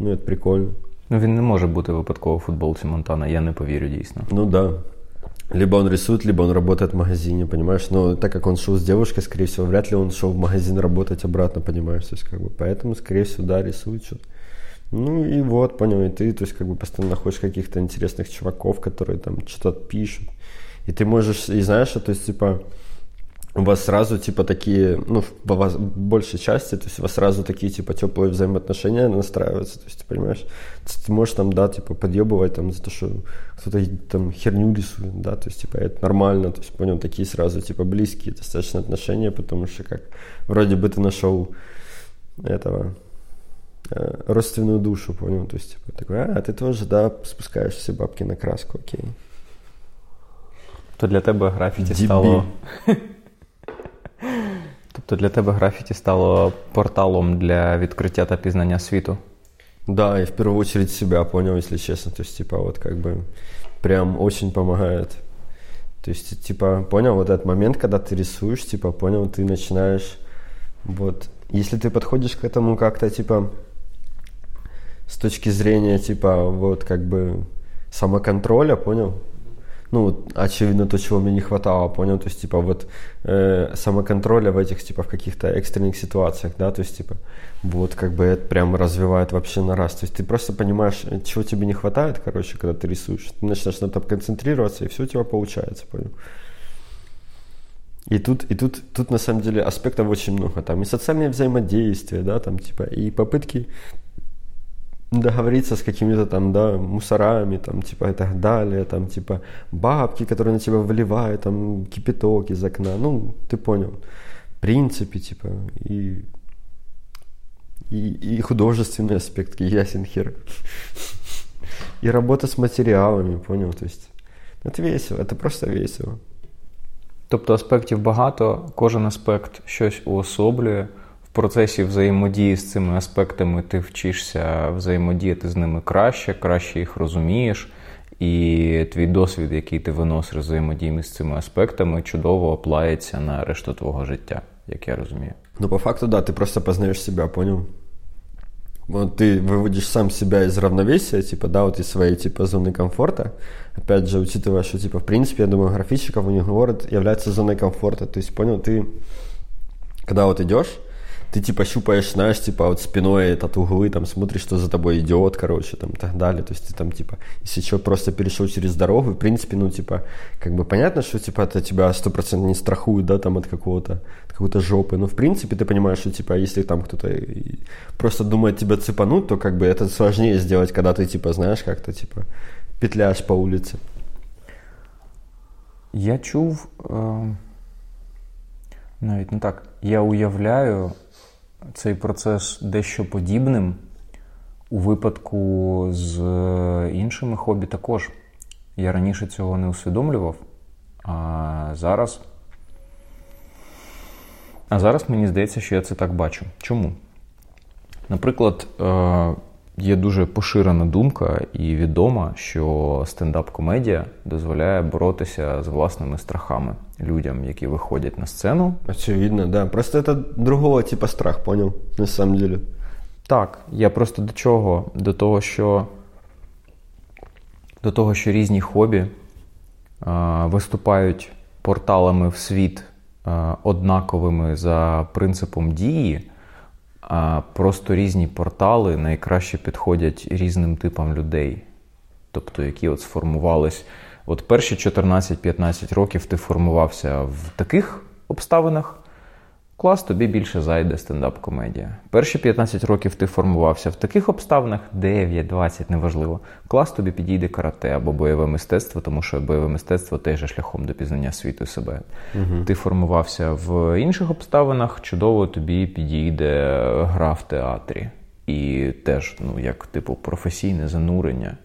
Ну, это прикольно. Ну, він не може бути випадково в футболці Монтана, я не повірю, дійсно. Ну, да. Либо он рисует, либо он работает в магазине, понимаешь? Но так как он шел с девушкой, скорее всего, вряд ли он шел в магазин работать обратно, понимаешь? То есть, как бы, поэтому, скорее всего, да, рисует что-то. Ну и вот, понял, и ты, то есть, как бы, постоянно находишь каких-то интересных чуваков, которые там что-то пишут, и ты можешь, и знаешь, то есть, типа, у вас сразу, типа, такие, ну, по вас, большей части, то есть у вас сразу такие, типа, теплые взаимоотношения настраиваются, то есть ты понимаешь, ты можешь там, да, типа, подъебывать там за то, что кто-то там херню рисует, да, то есть, типа, это нормально, то есть, понял, такие сразу, типа, близкие достаточно отношения, потому что, как, вроде бы ты нашел этого, э, родственную душу, понял, то есть, типа, такой, а, ты тоже, да, спускаешь все бабки на краску, окей. То для тебя граффити Дебил. стало... Тобто для тебе графіті стало порталом для відкриття та пізнання світу? Да, і в першу чергу себе понял, якщо чесно. То есть, типа, вот как бы прям очень помогает. То есть, типа, понял, вот этот момент, когда ты рисуешь, типа, понял, ты начинаешь, вот, если ты подходишь к этому как-то, типа, с точки зрения, типа, вот, как бы, самоконтроля, понял? Ну, очевидно, то, чего мне не хватало, понял, то есть, типа, вот, э, самоконтроля в этих, типа, в каких-то экстренных ситуациях, да, то есть, типа, вот, как бы, это прям развивает вообще на раз, то есть, ты просто понимаешь, чего тебе не хватает, короче, когда ты рисуешь, ты начинаешь на этом концентрироваться, и все у тебя получается, понял. И тут, и тут, тут, на самом деле, аспектов очень много, там, и социальные взаимодействия, да, там, типа, и попытки договориться с какими-то там, да, мусорами, там, типа, и так далее, там, типа, бабки, которые на тебя выливают, там, кипяток из окна, ну, ты понял, в принципе, типа, и, и, и художественный аспект, ясен хер, и работа с материалами, понял, то есть, это весело, это просто весело. Тобто аспектів багато, кожен аспект щось уособлює. В процесі взаємодії з цими аспектами ти вчишся взаємодіяти з ними краще, краще їх розумієш, і твій досвід, який ти виносиш взаємодіями з цими аспектами, чудово оплається на решту твого життя, як я розумію. Ну, по факту, да, ти просто познаєш себе, понял? Вот ты выводишь сам себя из равновесия, типа, да, вот из своей, типа, зоны комфорта. Опять же, учитывая, что, типа, в принципе, я думаю, графичиков у них город является зоной комфорта. То есть, понял, ты, когда вот идешь, ты, типа, щупаешь, знаешь, типа, вот спиной от углы, там, смотришь, что за тобой идет, короче, там, и так далее. То есть, ты там, типа, если что, просто перешел через дорогу, в принципе, ну, типа, как бы понятно, что, типа, это тебя сто процентов не страхует, да, там, от какого-то, от какой-то жопы. Но, в принципе, ты понимаешь, что, типа, если там кто-то просто думает тебя цепануть, то, как бы, это сложнее сделать, когда ты, типа, знаешь, как-то, типа, петляешь по улице. Я чув, э... навіть не так, я уявляю цей процес дещо подібним у випадку з іншими хобі також. Я раніше цього не усвідомлював, а зараз... А зараз мені здається, що я це так бачу. Чому? Наприклад, є дуже поширена думка і відома, що стендап-комедія дозволяє боротися з власними страхами людям, які виходять на сцену. Очевидно, да. Просто це другого типу страх, поняв? На самом деле. Так, я просто до чого? До того, що до того, що різні хобі е, виступають порталами в світ е, однаковими за принципом дії. А просто різні портали найкраще підходять різним типам людей. Тобто, які от сформувались... От перші чотирнадцять-п'ятнадцять років ти формувався в таких обставинах, клас, тобі більше зайде стендап-комедія. Перші п'ятнадцять років ти формувався в таких обставинах, дев'ять-двадцять, неважливо, клас, тобі підійде карате або бойове мистецтво, тому що бойове мистецтво теж є шляхом до пізнання світу і себе. Угу. Ти формувався в інших обставинах, чудово тобі підійде гра в театрі. І теж, ну, як, типу, професійне занурення.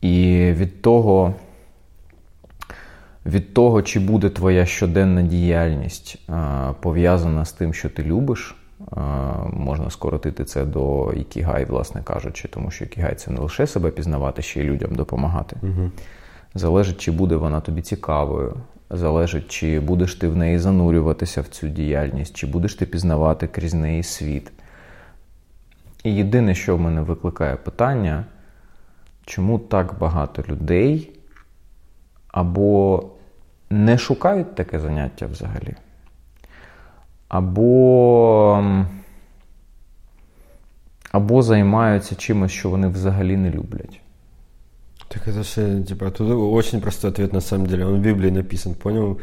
І від того... Від того, чи буде твоя щоденна діяльність а, пов'язана з тим, що ти любиш, а, можна скоротити це до ікігай, власне кажучи, тому що ікігай – це не лише себе пізнавати, ще й людям допомагати. Угу. Залежить, чи буде вона тобі цікавою, залежить, чи будеш ти в неї занурюватися в цю діяльність, чи будеш ти пізнавати крізь неї світ. І єдине, що в мене викликає питання, чому так багато людей або не шукають таке заняття взагалі, або, або займаються чимось, що вони взагалі не люблять. Так это же, типа, тут очень простой ответ, на самом деле, он в Библии написан, понял?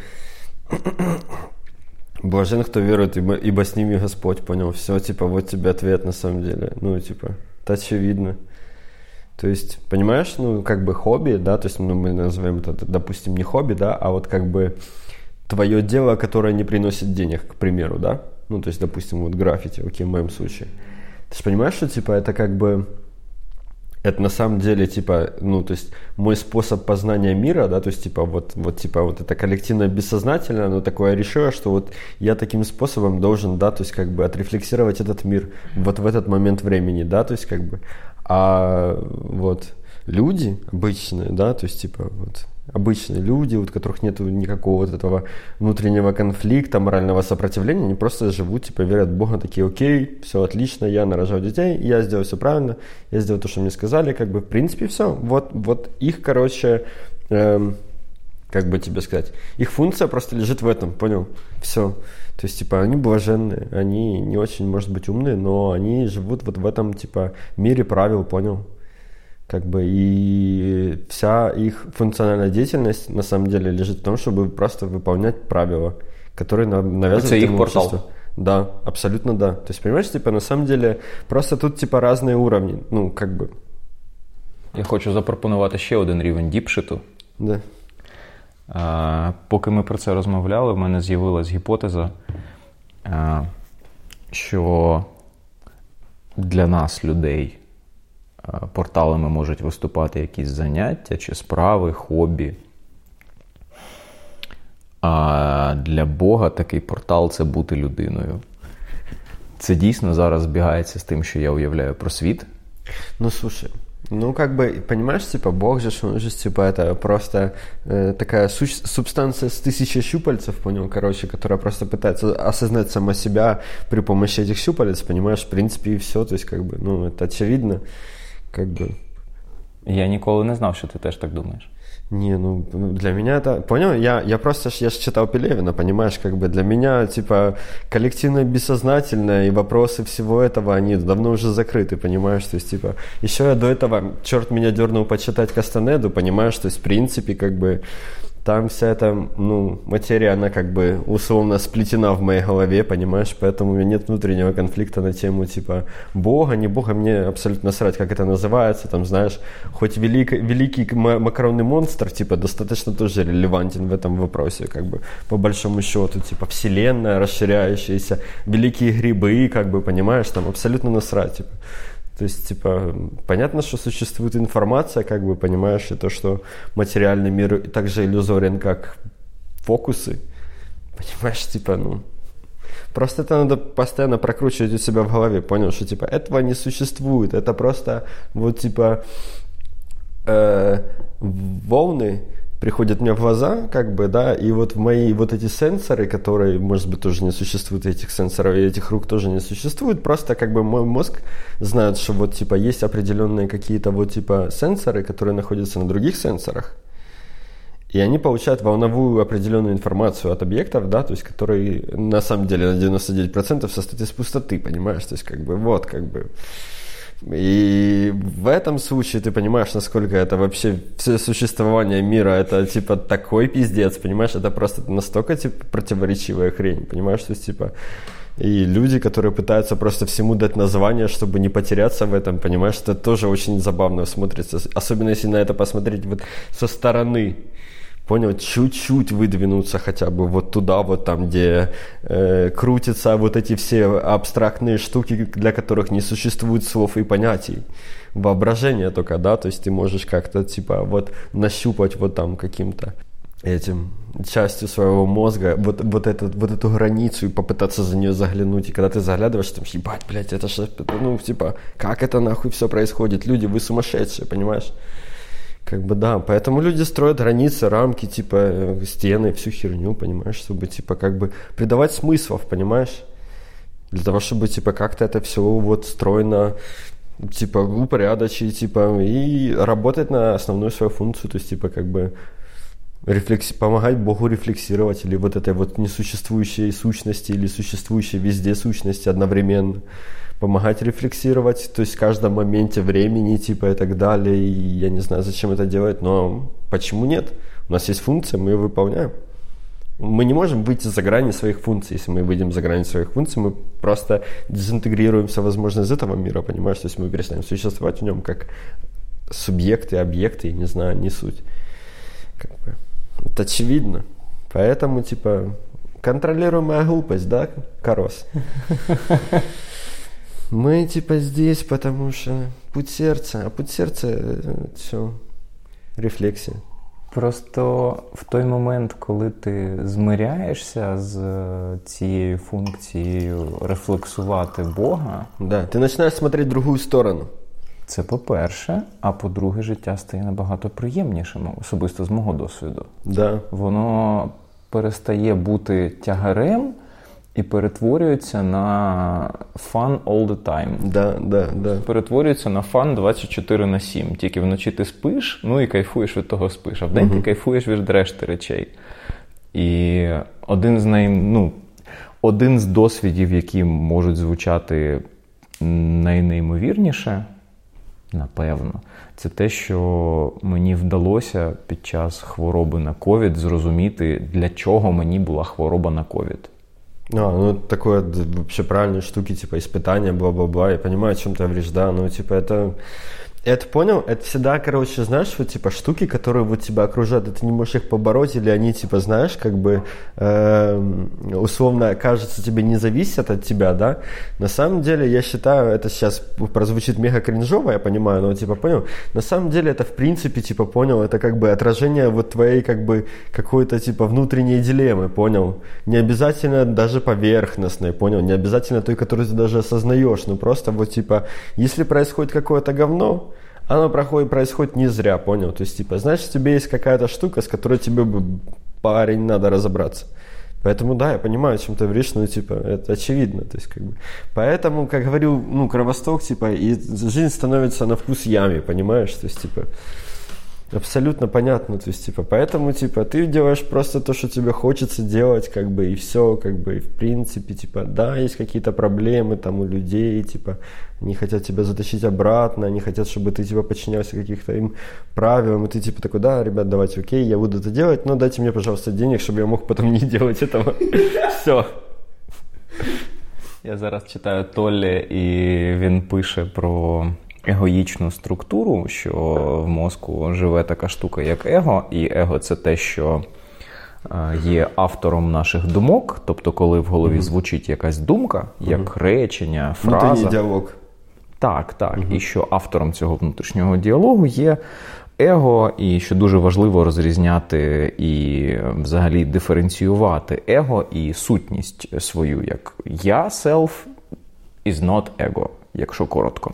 Блажен, кто верует, ибо, ибо с ними Господь, понял, все, типа, вот тебе ответ на самом деле, ну, типа, это очевидно. То есть, понимаешь, ну, как бы хобби, да, то есть, ну, мы назовем это, допустим, не хобби, да, а вот как бы твое дело, которое не приносит денег, к примеру, да, ну, то есть, допустим, вот граффити, окей, в моем случае. Ты же понимаешь, что, типа, это как бы, это на самом деле, типа, ну, то есть, мой способ познания мира, да, то есть, типа, вот, вот, типа, вот это коллективное бессознательное, оно такое решило, что вот я таким способом должен, да, то есть, как бы, отрефлексировать этот мир вот в этот момент времени, да, то есть, как бы, а вот люди обычные, да, то есть, типа, вот, обычные люди, у которых нет никакого вот этого внутреннего конфликта, морального сопротивления, они просто живут, типа, верят в Бога, такие, окей, все отлично, я нарожал детей, я сделал все правильно, я сделал то, что мне сказали, как бы, в принципе, все. Вот, вот их, короче, эм, как бы тебе сказать, их функция просто лежит в этом, понял? Все. То есть, типа, они блаженные, они не очень, может быть, умные, но они живут вот в этом, типа, мире правил, понял? Как бы и вся их функциональная деятельность на самом деле лежит в том, чтобы просто выполнять правила, которые навязывают это их портал. Да, абсолютно да. То есть, понимаешь, типа, на самом деле просто тут, типа, разные уровни. Ну, как бы. Я хочу запропонувати ще один рівень діпшиту. Да. А, поки ми про це розмовляли, в мене з'явилась гіпотеза, а, що для нас, людей, порталами можуть виступати якісь заняття чи справи, хобі. А для Бога такий портал – це бути людиною. Це дійсно зараз збігається з тим, що я уявляю про світ? Ну, слушай, ну, как бы, понимаешь, типа, Бог же, он же, типа, это просто э, такая суч- субстанция с тысячи щупальцев, понял, короче, которая просто пытается осознать сама себя при помощи этих щупалец, понимаешь, в принципе, и все, то есть, как бы, ну, это очевидно. Как бы. Я ніколи не знав, що ти теж так думаєш. Не, ну, для меня это... Понял? Я, я просто... Я же читал Пелевина, понимаешь? Как бы для меня, типа, коллективное бессознательное и вопросы всего этого, они давно уже закрыты, понимаешь? То есть, типа... Еще я до этого, черт меня дернул почитать Кастанеду, понимаешь? То есть, в принципе, как бы... Там вся эта, ну, материя, она как бы условно сплетена в моей голове, понимаешь? Поэтому у меня нет внутреннего конфликта на тему, типа, Бога, не Бога, мне абсолютно срать, как это называется, там, знаешь, хоть велик, великий макаронный монстр, типа, достаточно тоже релевантен в этом вопросе, как бы, по большому счету, типа, вселенная расширяющаяся, великие грибы, как бы, понимаешь, там, абсолютно насрать, типа. То есть, типа, понятно, что существует информация, как бы, понимаешь, и то, что материальный мир также иллюзорен, как фокусы, понимаешь, типа, ну, просто это надо постоянно прокручивать у себя в голове, понял, что, типа, этого не существует, это просто, вот, типа, э, волны приходят мне в глаза, как бы, да, и вот мои вот эти сенсоры, которые, может быть, тоже не существуют, этих сенсоров и этих рук тоже не существует, просто как бы мой мозг знает, что вот, типа, есть определенные какие-то вот, типа, сенсоры, которые находятся на других сенсорах, и они получают волновую определенную информацию от объектов, да, то есть, которые на самом деле на девяносто девять процентов состоят из пустоты, понимаешь, то есть, как бы, вот, как бы... И в этом случае ты понимаешь, насколько это вообще все существование мира, это типа такой пиздец, понимаешь, это просто настолько типа противоречивая хрень, понимаешь, то есть типа и люди, которые пытаются просто всему дать название, чтобы не потеряться в этом, понимаешь, это тоже очень забавно смотрится, особенно если на это посмотреть вот со стороны. Понял, чуть-чуть выдвинуться хотя бы вот туда, вот там, где э, крутятся вот эти все абстрактные штуки, для которых не существует слов и понятий. Воображение только, да, то есть ты можешь как-то, типа, вот нащупать вот там каким-то этим частью своего мозга вот, вот, этот, вот эту границу и попытаться за нее заглянуть. И когда ты заглядываешь, там, ебать, блядь, это же, ну, типа, как это нахуй все происходит? Люди, вы сумасшедшие, понимаешь? Как бы да, поэтому люди строят границы, рамки, типа, стены, всю херню, понимаешь, чтобы, типа, как бы придавать смыслов, понимаешь, для того, чтобы, типа, как-то это все вот стройно, типа, упорядочить, типа, и работать на основную свою функцию, то есть, типа, как бы рефлекс... помогать Богу рефлексировать или вот этой вот несуществующей сущности или существующей везде сущности одновременно. Помогать рефлексировать, то есть в каждом моменте времени, типа, и так далее. И я не знаю, зачем это делать, но почему нет? У нас есть функция, мы ее выполняем. Мы не можем выйти за грани своих функций. Если мы выйдем за грани своих функций, мы просто дезинтегрируемся, возможно, из этого мира, понимаешь? То есть мы перестанем существовать в нем как субъекты, объекты, я не знаю, не суть. Как бы. Это очевидно. Поэтому, типа, контролируемая глупость, да, Корос? Мы, типа, здесь, потому что путь сердца. А путь сердца – все, рефлексия. Просто в той момент, коли ти змиряєшся з цією функцією рефлексувати Бога... Да, ти починаєш смотреть другу сторону. Це по-перше, а по-друге, життя стає набагато приємнішим, особисто з мого досвіду. Да. Воно перестає бути тягарем і перетворюється на fun all the time. Да, да, да. Перетворюється на fun двадцять чотири на сім. Тільки вночі ти спиш, ну і кайфуєш від того спиш. А вдень uh-huh. ти кайфуєш від решти речей. І один з най... ну, один з досвідів, які можуть звучати найнеймовірніше, напевно, це те, що мені вдалося під час хвороби на ковід зрозуміти, для чого мені була хвороба на ковід. А, ну такое вообще правильные штуки, типа испытания, бла-бла-бла, я понимаю, о чем ты говоришь, да, ну типа это, это понял, это всегда, короче, знаешь, вот типа штуки, которые вот тебя окружают, и ты не можешь их побороть, или они типа, знаешь, как бы э, условно, кажется, тебе не зависят от тебя, да, на самом деле, я считаю, это сейчас прозвучит мега кринжово, я понимаю, но типа понял, на самом деле это в принципе, типа понял, это как бы отражение вот твоей как бы какой-то типа внутренней дилеммы, понял, не обязательно даже поверхностной, понял? Не обязательно той, которую ты даже осознаешь, но просто вот типа, если происходит какое-то говно, оно проходит, происходит не зря, понял? То есть типа, значит, тебе есть какая-то штука, с которой тебе, парень, надо разобраться. Поэтому да, я понимаю, о чем ты говоришь, но типа, это очевидно, то есть как бы. Поэтому, как говорю, ну, Кровосток, типа, и жизнь становится на вкус яме, понимаешь? То есть типа... Абсолютно понятно, то есть, типа, поэтому, типа, ты делаешь просто то, что тебе хочется делать, как бы, и все, как бы, и в принципе, типа, да, есть какие-то проблемы там у людей, типа, они хотят тебя затащить обратно, они хотят, чтобы ты, типа, подчинялся каких-то им правилам, и ты, типа, такой, да, ребят, давайте, окей, я буду это делать, но дайте мне, пожалуйста, денег, чтобы я мог потом не делать этого, все. Я зараз читаю Толле, і він пише про... егоїчну структуру, що в мозку живе така штука, як его, і его – це те, що є автором наших думок, тобто коли в голові звучить якась думка, як речення, фраза. Внутрішній діалог. Так, так. Угу. І що автором цього внутрішнього діалогу є его, і що дуже важливо розрізняти і взагалі диференціювати его і сутність свою, як я, self, is not ego, якщо коротко.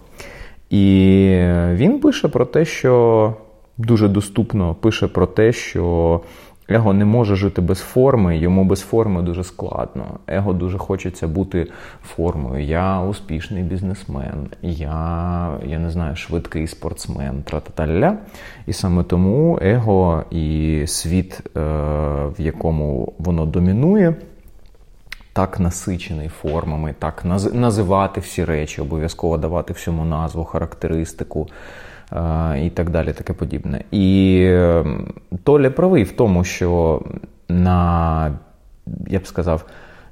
І він пише про те, що дуже доступно пише про те, що его не може жити без форми, йому без форми дуже складно. Его дуже хочеться бути формою. Я успішний бізнесмен, я, я не знаю, швидкий спортсмен, тра-та-та-ля. І саме тому его і світ, в якому воно домінує, так насичений формами, так наз... називати всі речі, обов'язково давати всьому назву, характеристику е- і так далі, таке подібне. І е- Толя правий в тому, що на, я б сказав,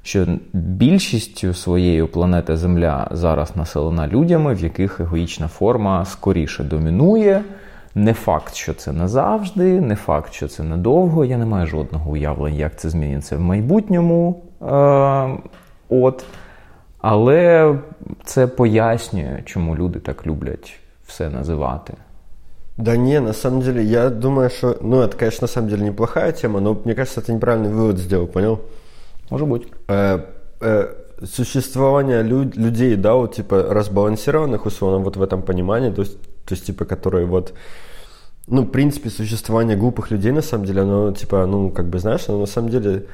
що більшістю своєю планета Земля зараз населена людьми, в яких егоїчна форма скоріше домінує. Не факт, що це назавжди, не факт, що це надовго. Я не маю жодного уявлення, як це зміниться в майбутньому. От. Але це пояснює, чому люди так люблять все називати. Да не, на самом деле, я думаю, что... Ну, это, конечно, на самом деле неплохая тема, но, мне кажется, ты неправильный вывод сделал, понял? Может быть. Э, э, существование люд, людей, да, вот, типа, разбалансированных, условно, вот в этом понимании, то есть, то есть типа, которые вот... Ну, в принципе, существование глупых людей, на самом деле, оно, типа, ну, как бы, знаешь, оно на самом деле...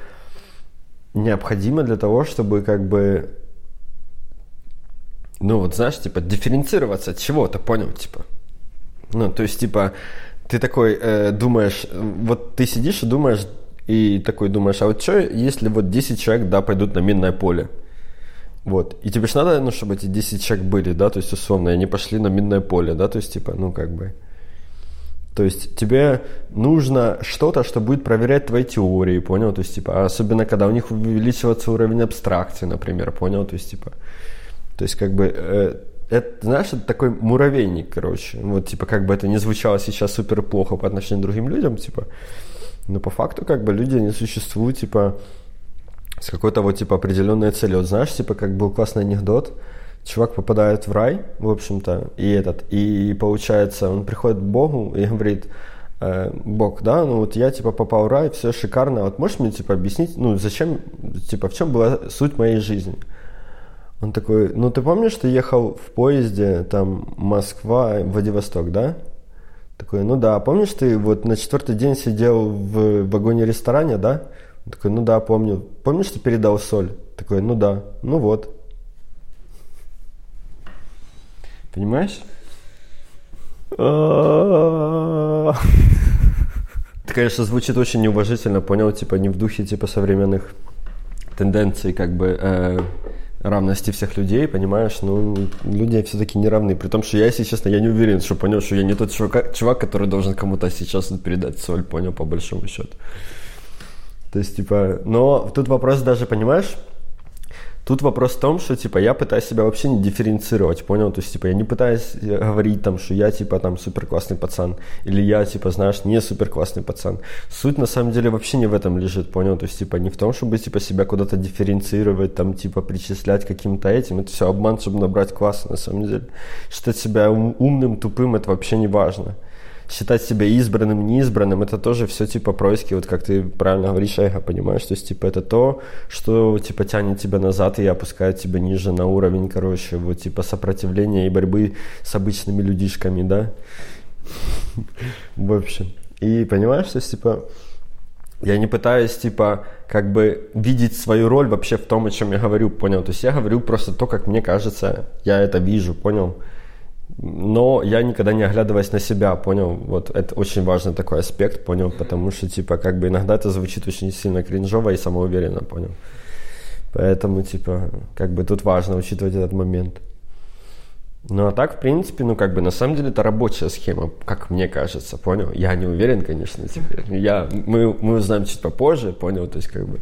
необходимо для того, чтобы как бы, ну вот знаешь, типа дифференцироваться от чего-то, понял, типа, ну то есть типа ты такой э, думаешь, вот ты сидишь и думаешь, и такой думаешь, а вот что, если вот десять человек, да, пойдут на минное поле, вот, и тебе же надо, ну, чтобы эти десять человек были, да, то есть условно, и они пошли на минное поле, да, то есть типа, ну как бы. То есть тебе нужно что-то, что будет проверять твои теории, понял? То есть, типа, особенно когда у них увеличивается уровень абстракции, например, понял? То есть, типа, то есть, как бы, э, это, знаешь, это такой муравейник, короче. Вот, типа, как бы это не звучало сейчас супер плохо по отношению к другим людям, типа, но по факту, как бы, люди не существуют, типа, с какой-то вот, типа, определенной целью. Вот, знаешь, типа, как был классный анекдот, чувак попадает в рай, в общем-то, и этот, и, и получается, он приходит к Богу и говорит, э, Бог, да, ну вот я, типа, попал в рай, все шикарно, вот можешь мне, типа, объяснить, ну, зачем, типа, в чем была суть моей жизни? Он такой, ну, ты помнишь, ты ехал в поезде, там, Москва, Владивосток, да? Такой, ну да, помнишь, ты вот на четвертый день сидел в вагоне-ресторане, да? Он такой, ну да, помню. Помнишь, ты передал соль? Такой, ну да, ну вот. Понимаешь? Это, конечно, звучит очень неуважительно, понял, типа не в духе типа современных тенденций, как бы э, равности всех людей, понимаешь? Ну, люди все-таки не равны, при том, что я, если честно, я не уверен, что понял, что я не тот чувак, чувак, который должен кому-то сейчас передать соль, понял, по большому счету. То есть, типа, но тут вопрос даже, понимаешь? Тут вопрос в том, что, типа, я пытаюсь себя вообще не дифференцировать, понял? То есть, типа, я не пытаюсь говорить, там, что я, типа, там, суперклассный пацан, или я, типа, знаешь, не суперклассный пацан. Суть, на самом деле, вообще не в этом лежит, понял? То есть, типа, не в том, чтобы, типа, себя куда-то дифференцировать, там, типа, причислять каким-то этим. Это все обман, чтобы набрать классы, на самом деле. Считать себя умным, тупым, это вообще не важно. Считать себя избранным, неизбранным, это тоже все, типа, происки, вот как ты правильно говоришь, Айга, понимаешь, то есть, типа, это то, что, типа, тянет тебя назад и опускает тебя ниже на уровень, короче, вот, типа, сопротивления и борьбы с обычными людишками, да, в общем, и, понимаешь, то есть, типа, я не пытаюсь, типа, как бы видеть свою роль вообще в том, о чем я говорю, понял, то есть, я говорю просто то, как мне кажется, я это вижу, понял. Но я никогда не оглядываюсь на себя, понял? Вот это очень важный такой аспект, понял? Потому что, типа, как бы иногда это звучит очень сильно кринжово и самоуверенно, понял? Поэтому, типа, как бы тут важно учитывать этот момент. Ну, а так, в принципе, ну, как бы, на самом деле, это рабочая схема, как мне кажется, понял? Я не уверен, конечно, теперь. Я, мы, мы узнаем чуть попозже, понял? То есть, как бы...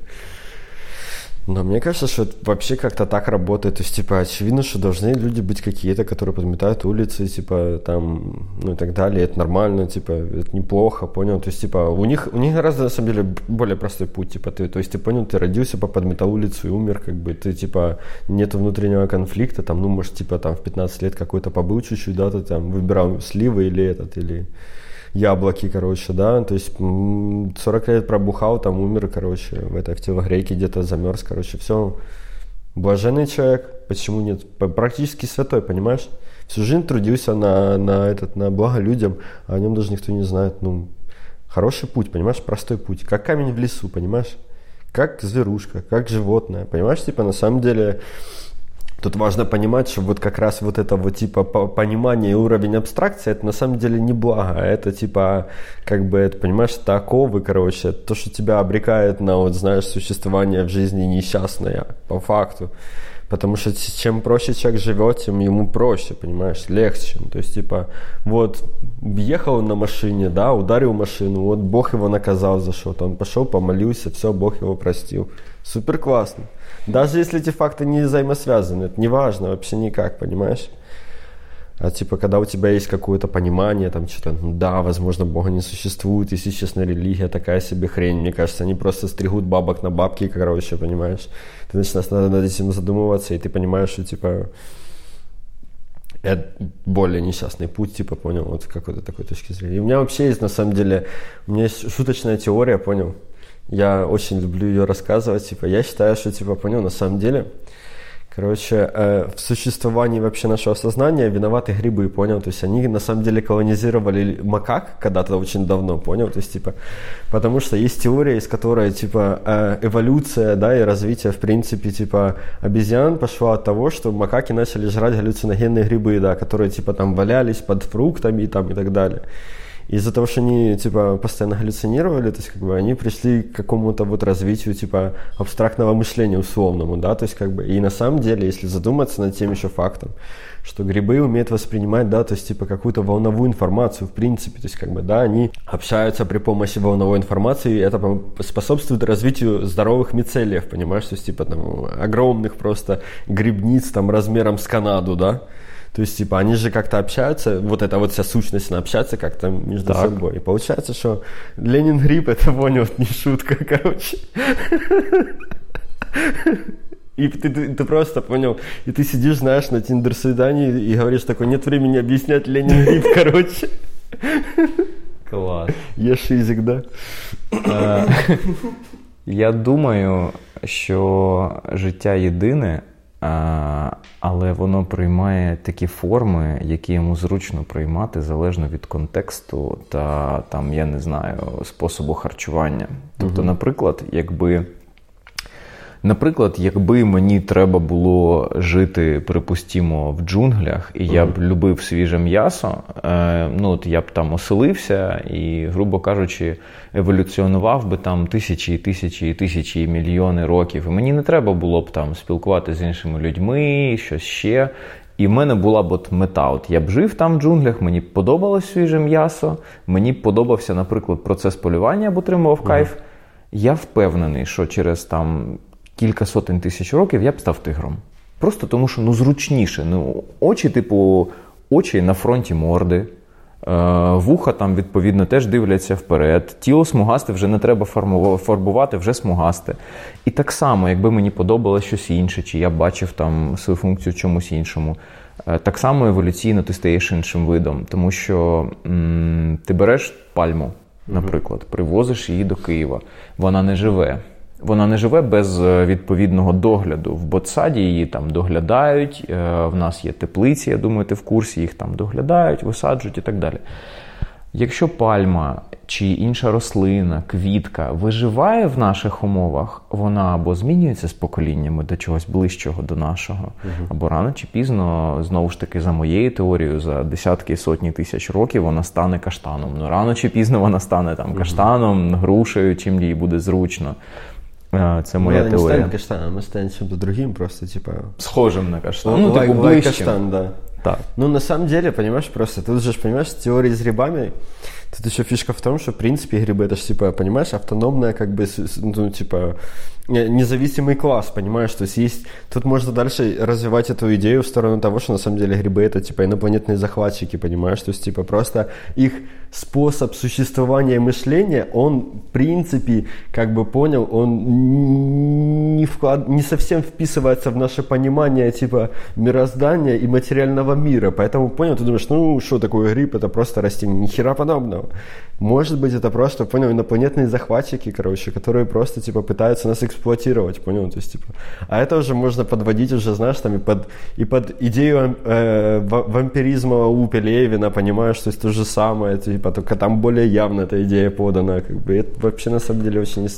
Но мне кажется, что это вообще как-то так работает. То есть, типа, очевидно, что должны люди быть какие-то, которые подметают улицы, типа, там, ну и так далее. Это нормально, типа, это неплохо, понял? То есть, типа, у них, у них гораздо, на самом деле, более простой путь, типа, ты, то есть, ты понял, ты родился, подметал улицу и умер, как бы, ты, типа, нету внутреннего конфликта, там, ну, может, типа, там, в пятнадцать лет какой-то побыл чуть-чуть, да, ты, там, выбирал сливы или этот, или... яблоки, короче, да, то есть сорок лет пробухал, там умер, короче, в этой в телогрейке где-то замерз, короче, все. Блаженный человек, почему нет? Практически святой, понимаешь? Всю жизнь трудился на, на, этот, на благо людям, а о нем даже никто не знает, ну, хороший путь, понимаешь, простой путь, как камень в лесу, понимаешь? Как зверушка, как животное, понимаешь, типа, на самом деле... Тут важно понимать, что вот как раз вот это вот типа понимание и уровень абстракции, это на самом деле не благо, это типа, как бы, это, понимаешь, это оковы, короче, то, что тебя обрекает на, вот знаешь, существование в жизни несчастное, по факту, потому что чем проще человек живет, тем ему проще, понимаешь, легче, то есть типа, вот, ехал на машине, да, ударил машину, вот Бог его наказал за что-то, он пошел, помолился, все, Бог его простил, супер классно. Даже если эти факты не взаимосвязаны, это не важно вообще никак, понимаешь? А типа, когда у тебя есть какое-то понимание, там что-то, ну да, возможно, Бога не существует, если честно, религия такая себе хрень, мне кажется, они просто стригут бабок на бабки, короче, понимаешь? Ты начинаешь над этим задумываться, и ты понимаешь, что типа, это более несчастный путь, типа, понял, вот с какой-то такой точки зрения. И у меня вообще есть, на самом деле, у меня есть шуточная теория, понял? Я очень люблю ее рассказывать, типа, я считаю, что, типа, понял, на самом деле, короче, э, в существовании вообще нашего сознания виноваты грибы, понял, то есть они, на самом деле, колонизировали макак когда-то очень давно, понял, то есть, типа, потому что есть теория, из которой, типа, э, эволюция, да, и развитие, в принципе, типа, обезьян пошло от того, что макаки начали жрать галлюциногенные грибы, да, которые, типа, там, валялись под фруктами, там, и так далее. из-за того, что они, типа, постоянно галлюцинировали, то есть, как бы, они пришли к какому-то вот развитию, типа, абстрактного мышления условному, да, то есть, как бы, и на самом деле, если задуматься над тем еще фактом, что грибы умеют воспринимать, да, то есть, типа, какую-то волновую информацию, в принципе, то есть, как бы, да, они общаются при помощи волновой информации, и это способствует развитию здоровых мицелиев, понимаешь, то есть, типа, там, огромных просто грибниц, там, размером с Канаду, да. То есть, типа, они же как-то общаются, вот эта вот вся сущность, она общается как-то между так. собой. И получается, что Ленин гриб, это воня, вот не шутка, короче. И ты, ты, ты просто понял, и ты сидишь, знаешь, на Тиндер-свидании и говоришь такой, нет времени объяснять Ленин гриб, короче. Класс. Я шизик, да? Я думаю, що життя єдине, але воно приймає такі форми, які йому зручно приймати залежно від контексту та, там, я не знаю, способу харчування. Тобто, угу. наприклад, якби, наприклад, якби мені треба було жити, припустімо, в джунглях, і угу. я б любив свіже м'ясо, е, ну, от я б там оселився і, грубо кажучи, еволюціонував би там тисячі і тисячі і тисячі і мільйони років. І мені не треба було б там спілкуватися з іншими людьми, щось ще. І в мене була б от мета. От я б жив там в джунглях, мені подобалось свіже м'ясо, мені подобався, наприклад, процес полювання, я б отримував кайф. Угу. Я впевнений, що через там кілька сотень тисяч років я б став тигром. Просто тому, що ну, зручніше. Ну, очі, типу, очі на фронті морди, е, вуха там, відповідно, теж дивляться вперед, тіло смугасте вже не треба фарбувати, вже смугасте. І так само, якби мені подобалось щось інше, чи я бачив там свою функцію в чомусь іншому, е, так само еволюційно ти стаєш іншим видом, тому що м- ти береш пальму, наприклад, привозиш її до Києва, вона не живе. Вона не живе без відповідного догляду. В ботсаді її там доглядають, в нас є теплиці, я думаю, ти в курсі, їх там доглядають, висаджують і так далі. Якщо пальма чи інша рослина, квітка виживає в наших умовах, вона або змінюється з поколіннями до чогось ближчого до нашого, угу. або рано чи пізно, знову ж таки, за моєю теорією, за десятки і сотні тисяч років вона стане каштаном. Ну, рано чи пізно вона стане там каштаном, грушею, чим їй буде зручно. Це моя теорія. Ми не станемо каштаном, ми станемо чим-то другим, просто, типа... Схожим на каштан. Ну, типу, ближчим. Каштан, да. Так. Ну, на самом деле, понимаешь, просто, тут же, понимаешь, теории с грибами, тут еще фишка в том, что, в принципе, грибы, это же, типа, понимаешь, автономная, как бы, ну, типа, независимый класс, понимаешь, то есть есть, тут можно дальше развивать эту идею в сторону того, что, на самом деле, грибы, это, типа, инопланетные захватчики, понимаешь, то есть, типа, просто их способ существования и мышления, он, в принципе, как бы, понял, он не, вклад... не совсем вписывается в наше понимание, типа, мироздания и материального мира, поэтому, понял, ты думаешь, ну, что такое гриб, это просто растение, ни хера подобного. Может быть, это просто, понял, инопланетные захватчики, короче, которые просто, типа, пытаются нас эксплуатировать, понял, то есть, типа, а это уже можно подводить уже, знаешь, там, и под, и под идею э, вампиризма у Пелевина, понимаешь, то есть, то же самое, типа, только там более явно эта идея подана, как бы, это вообще, на самом деле, очень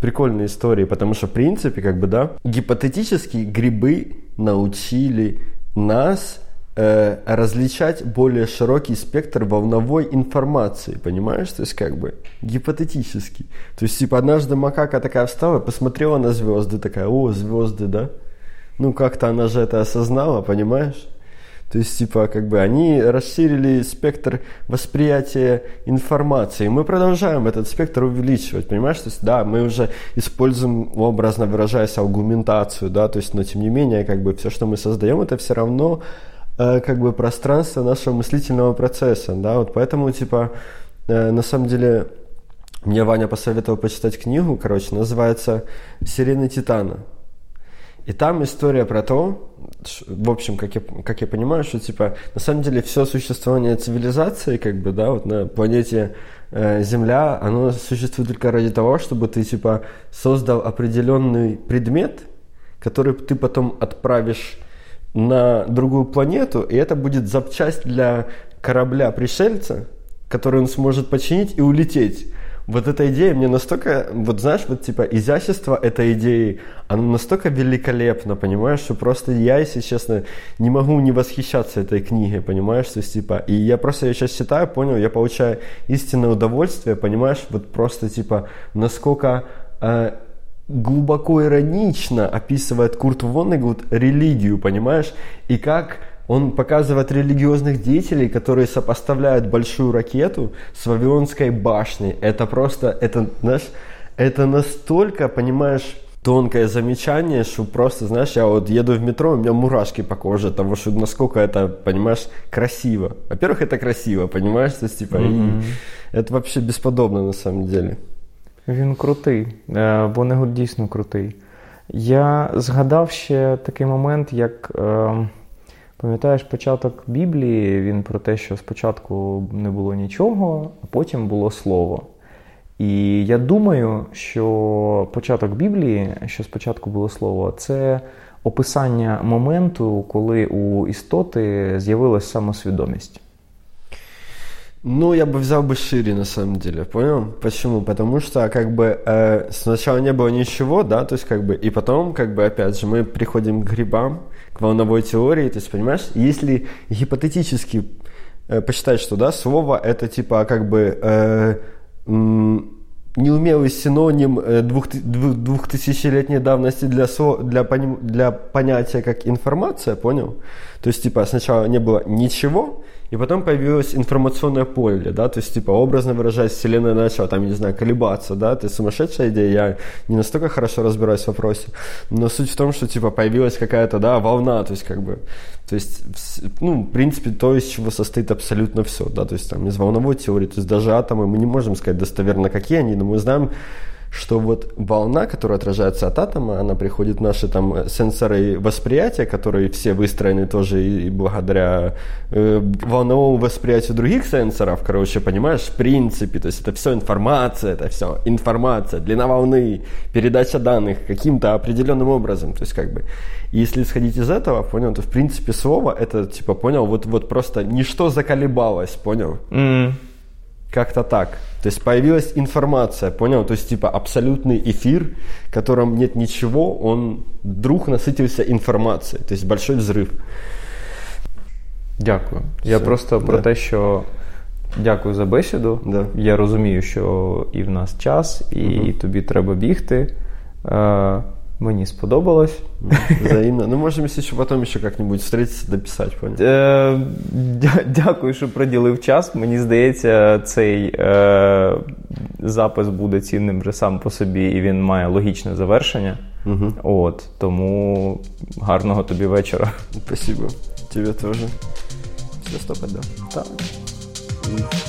прикольные истории, потому что, в принципе, как бы, да, гипотетически грибы научили нас различать более широкий спектр волновой информации, понимаешь, то есть как бы гипотетически, то есть типа однажды макака такая встала, посмотрела на звезды, такая, о, звезды, да, ну как-то она же это осознала, понимаешь, то есть типа как бы они расширили спектр восприятия информации, мы продолжаем этот спектр увеличивать, понимаешь, то есть да, мы уже используем, образно выражаясь, аргументацию, да, то есть, но тем не менее как бы все, что мы создаем, это все равно как бы пространство нашего мыслительного процесса, да, вот поэтому, типа, э, на самом деле, мне Ваня посоветовал почитать книгу, короче, называется «Сирены Титана», и там история про то, в общем, как я, как я понимаю, что, типа, на самом деле, все существование цивилизации, как бы, да, вот на планете э, Земля, оно существует только ради того, чтобы ты, типа, создал определенный предмет, который ты потом отправишь на другую планету, и это будет запчасть для корабля пришельца, который он сможет починить и улететь. Вот эта идея мне настолько, вот знаешь, вот типа изящество этой идеи, оно настолько великолепно, понимаешь, что просто я, если честно, не могу не восхищаться этой книгой, понимаешь, что типа, и я просто ее сейчас читаю, понял, я получаю истинное удовольствие, понимаешь, вот просто типа, насколько... Э, глубоко иронично описывает Курт Воннегут религию, понимаешь? И как он показывает религиозных деятелей, которые сопоставляют большую ракету с Вавилонской башней. Это просто, это, знаешь, это настолько, понимаешь, тонкое замечание, что просто, знаешь, я вот еду в метро, у меня мурашки по коже, потому что насколько это, понимаешь, красиво. Во-первых, это красиво, понимаешь? То есть, типа, mm-hmm. это вообще бесподобно на самом деле. Він крутий, Воннегут дійсно крутий. Я згадав ще такий момент, як, пам'ятаєш, початок Біблії, він про те, що спочатку не було нічого, а потім було слово. І я думаю, що початок Біблії, що спочатку було слово, це описання моменту, коли у істоти з'явилась самосвідомість. Ну, я бы взял бы шире, на самом деле, понял? Почему? Потому что, как бы, э, сначала не было ничего, да, то есть, как бы, и потом, как бы, опять же, мы приходим к грибам, к волновой теории, то есть, понимаешь, если гипотетически э, посчитать, что, да, слово – это, типа, как бы, э, м- неумелый синоним э, двух, двух, двухтысячелетней давности для, сло, для, пони, для понятия как информация, понял? То есть, типа, сначала не было ничего, и потом появилось информационное поле, да, то есть, типа, образно выражаясь, вселенная начала, там, не знаю, колебаться, да, ты сумасшедшая идея, я не настолько хорошо разбираюсь в вопросе, но суть в том, что, типа, появилась какая-то, да, волна, то есть, как бы, то есть, ну, в принципе, то, из чего состоит абсолютно все, да, то есть, там, из волновой теории, то есть, даже атомы, мы не можем сказать достоверно, какие они, но мы знаем, что вот волна, которая отражается от атома, она приходит в наши там сенсоры восприятия, которые все выстроены тоже и, и благодаря э, волновому восприятию других сенсоров, короче, понимаешь, в принципе, то есть это все информация, это все информация, длина волны, передача данных каким-то определенным образом, то есть как бы, если исходить из этого, понял, то в принципе слово это типа, понял, вот, вот просто ничто заколебалось, понял? Mm. Как-то так. То есть появилась информация, понял? То есть типа абсолютный эфир, в котором нет ничего, он вдруг насытился информацией. То есть большой взрыв. Дякую. Все. Я просто да. про те, що дякую за бесіду. Да. Я розумію, що і в нас час, і угу. тобі треба бігти. Е, мені сподобалось. Взаимно. Ну, можемо ще потім ще як-небудь зустрітися, дописати, понял? Е, дякую, що приділив час. Мені здається, цей е, запис буде цінним вже сам по собі, і він має логічне завершення. Угу. От, тому гарного тобі вечора. Спасибо. Тебе теж. Все, стопать, да? Так.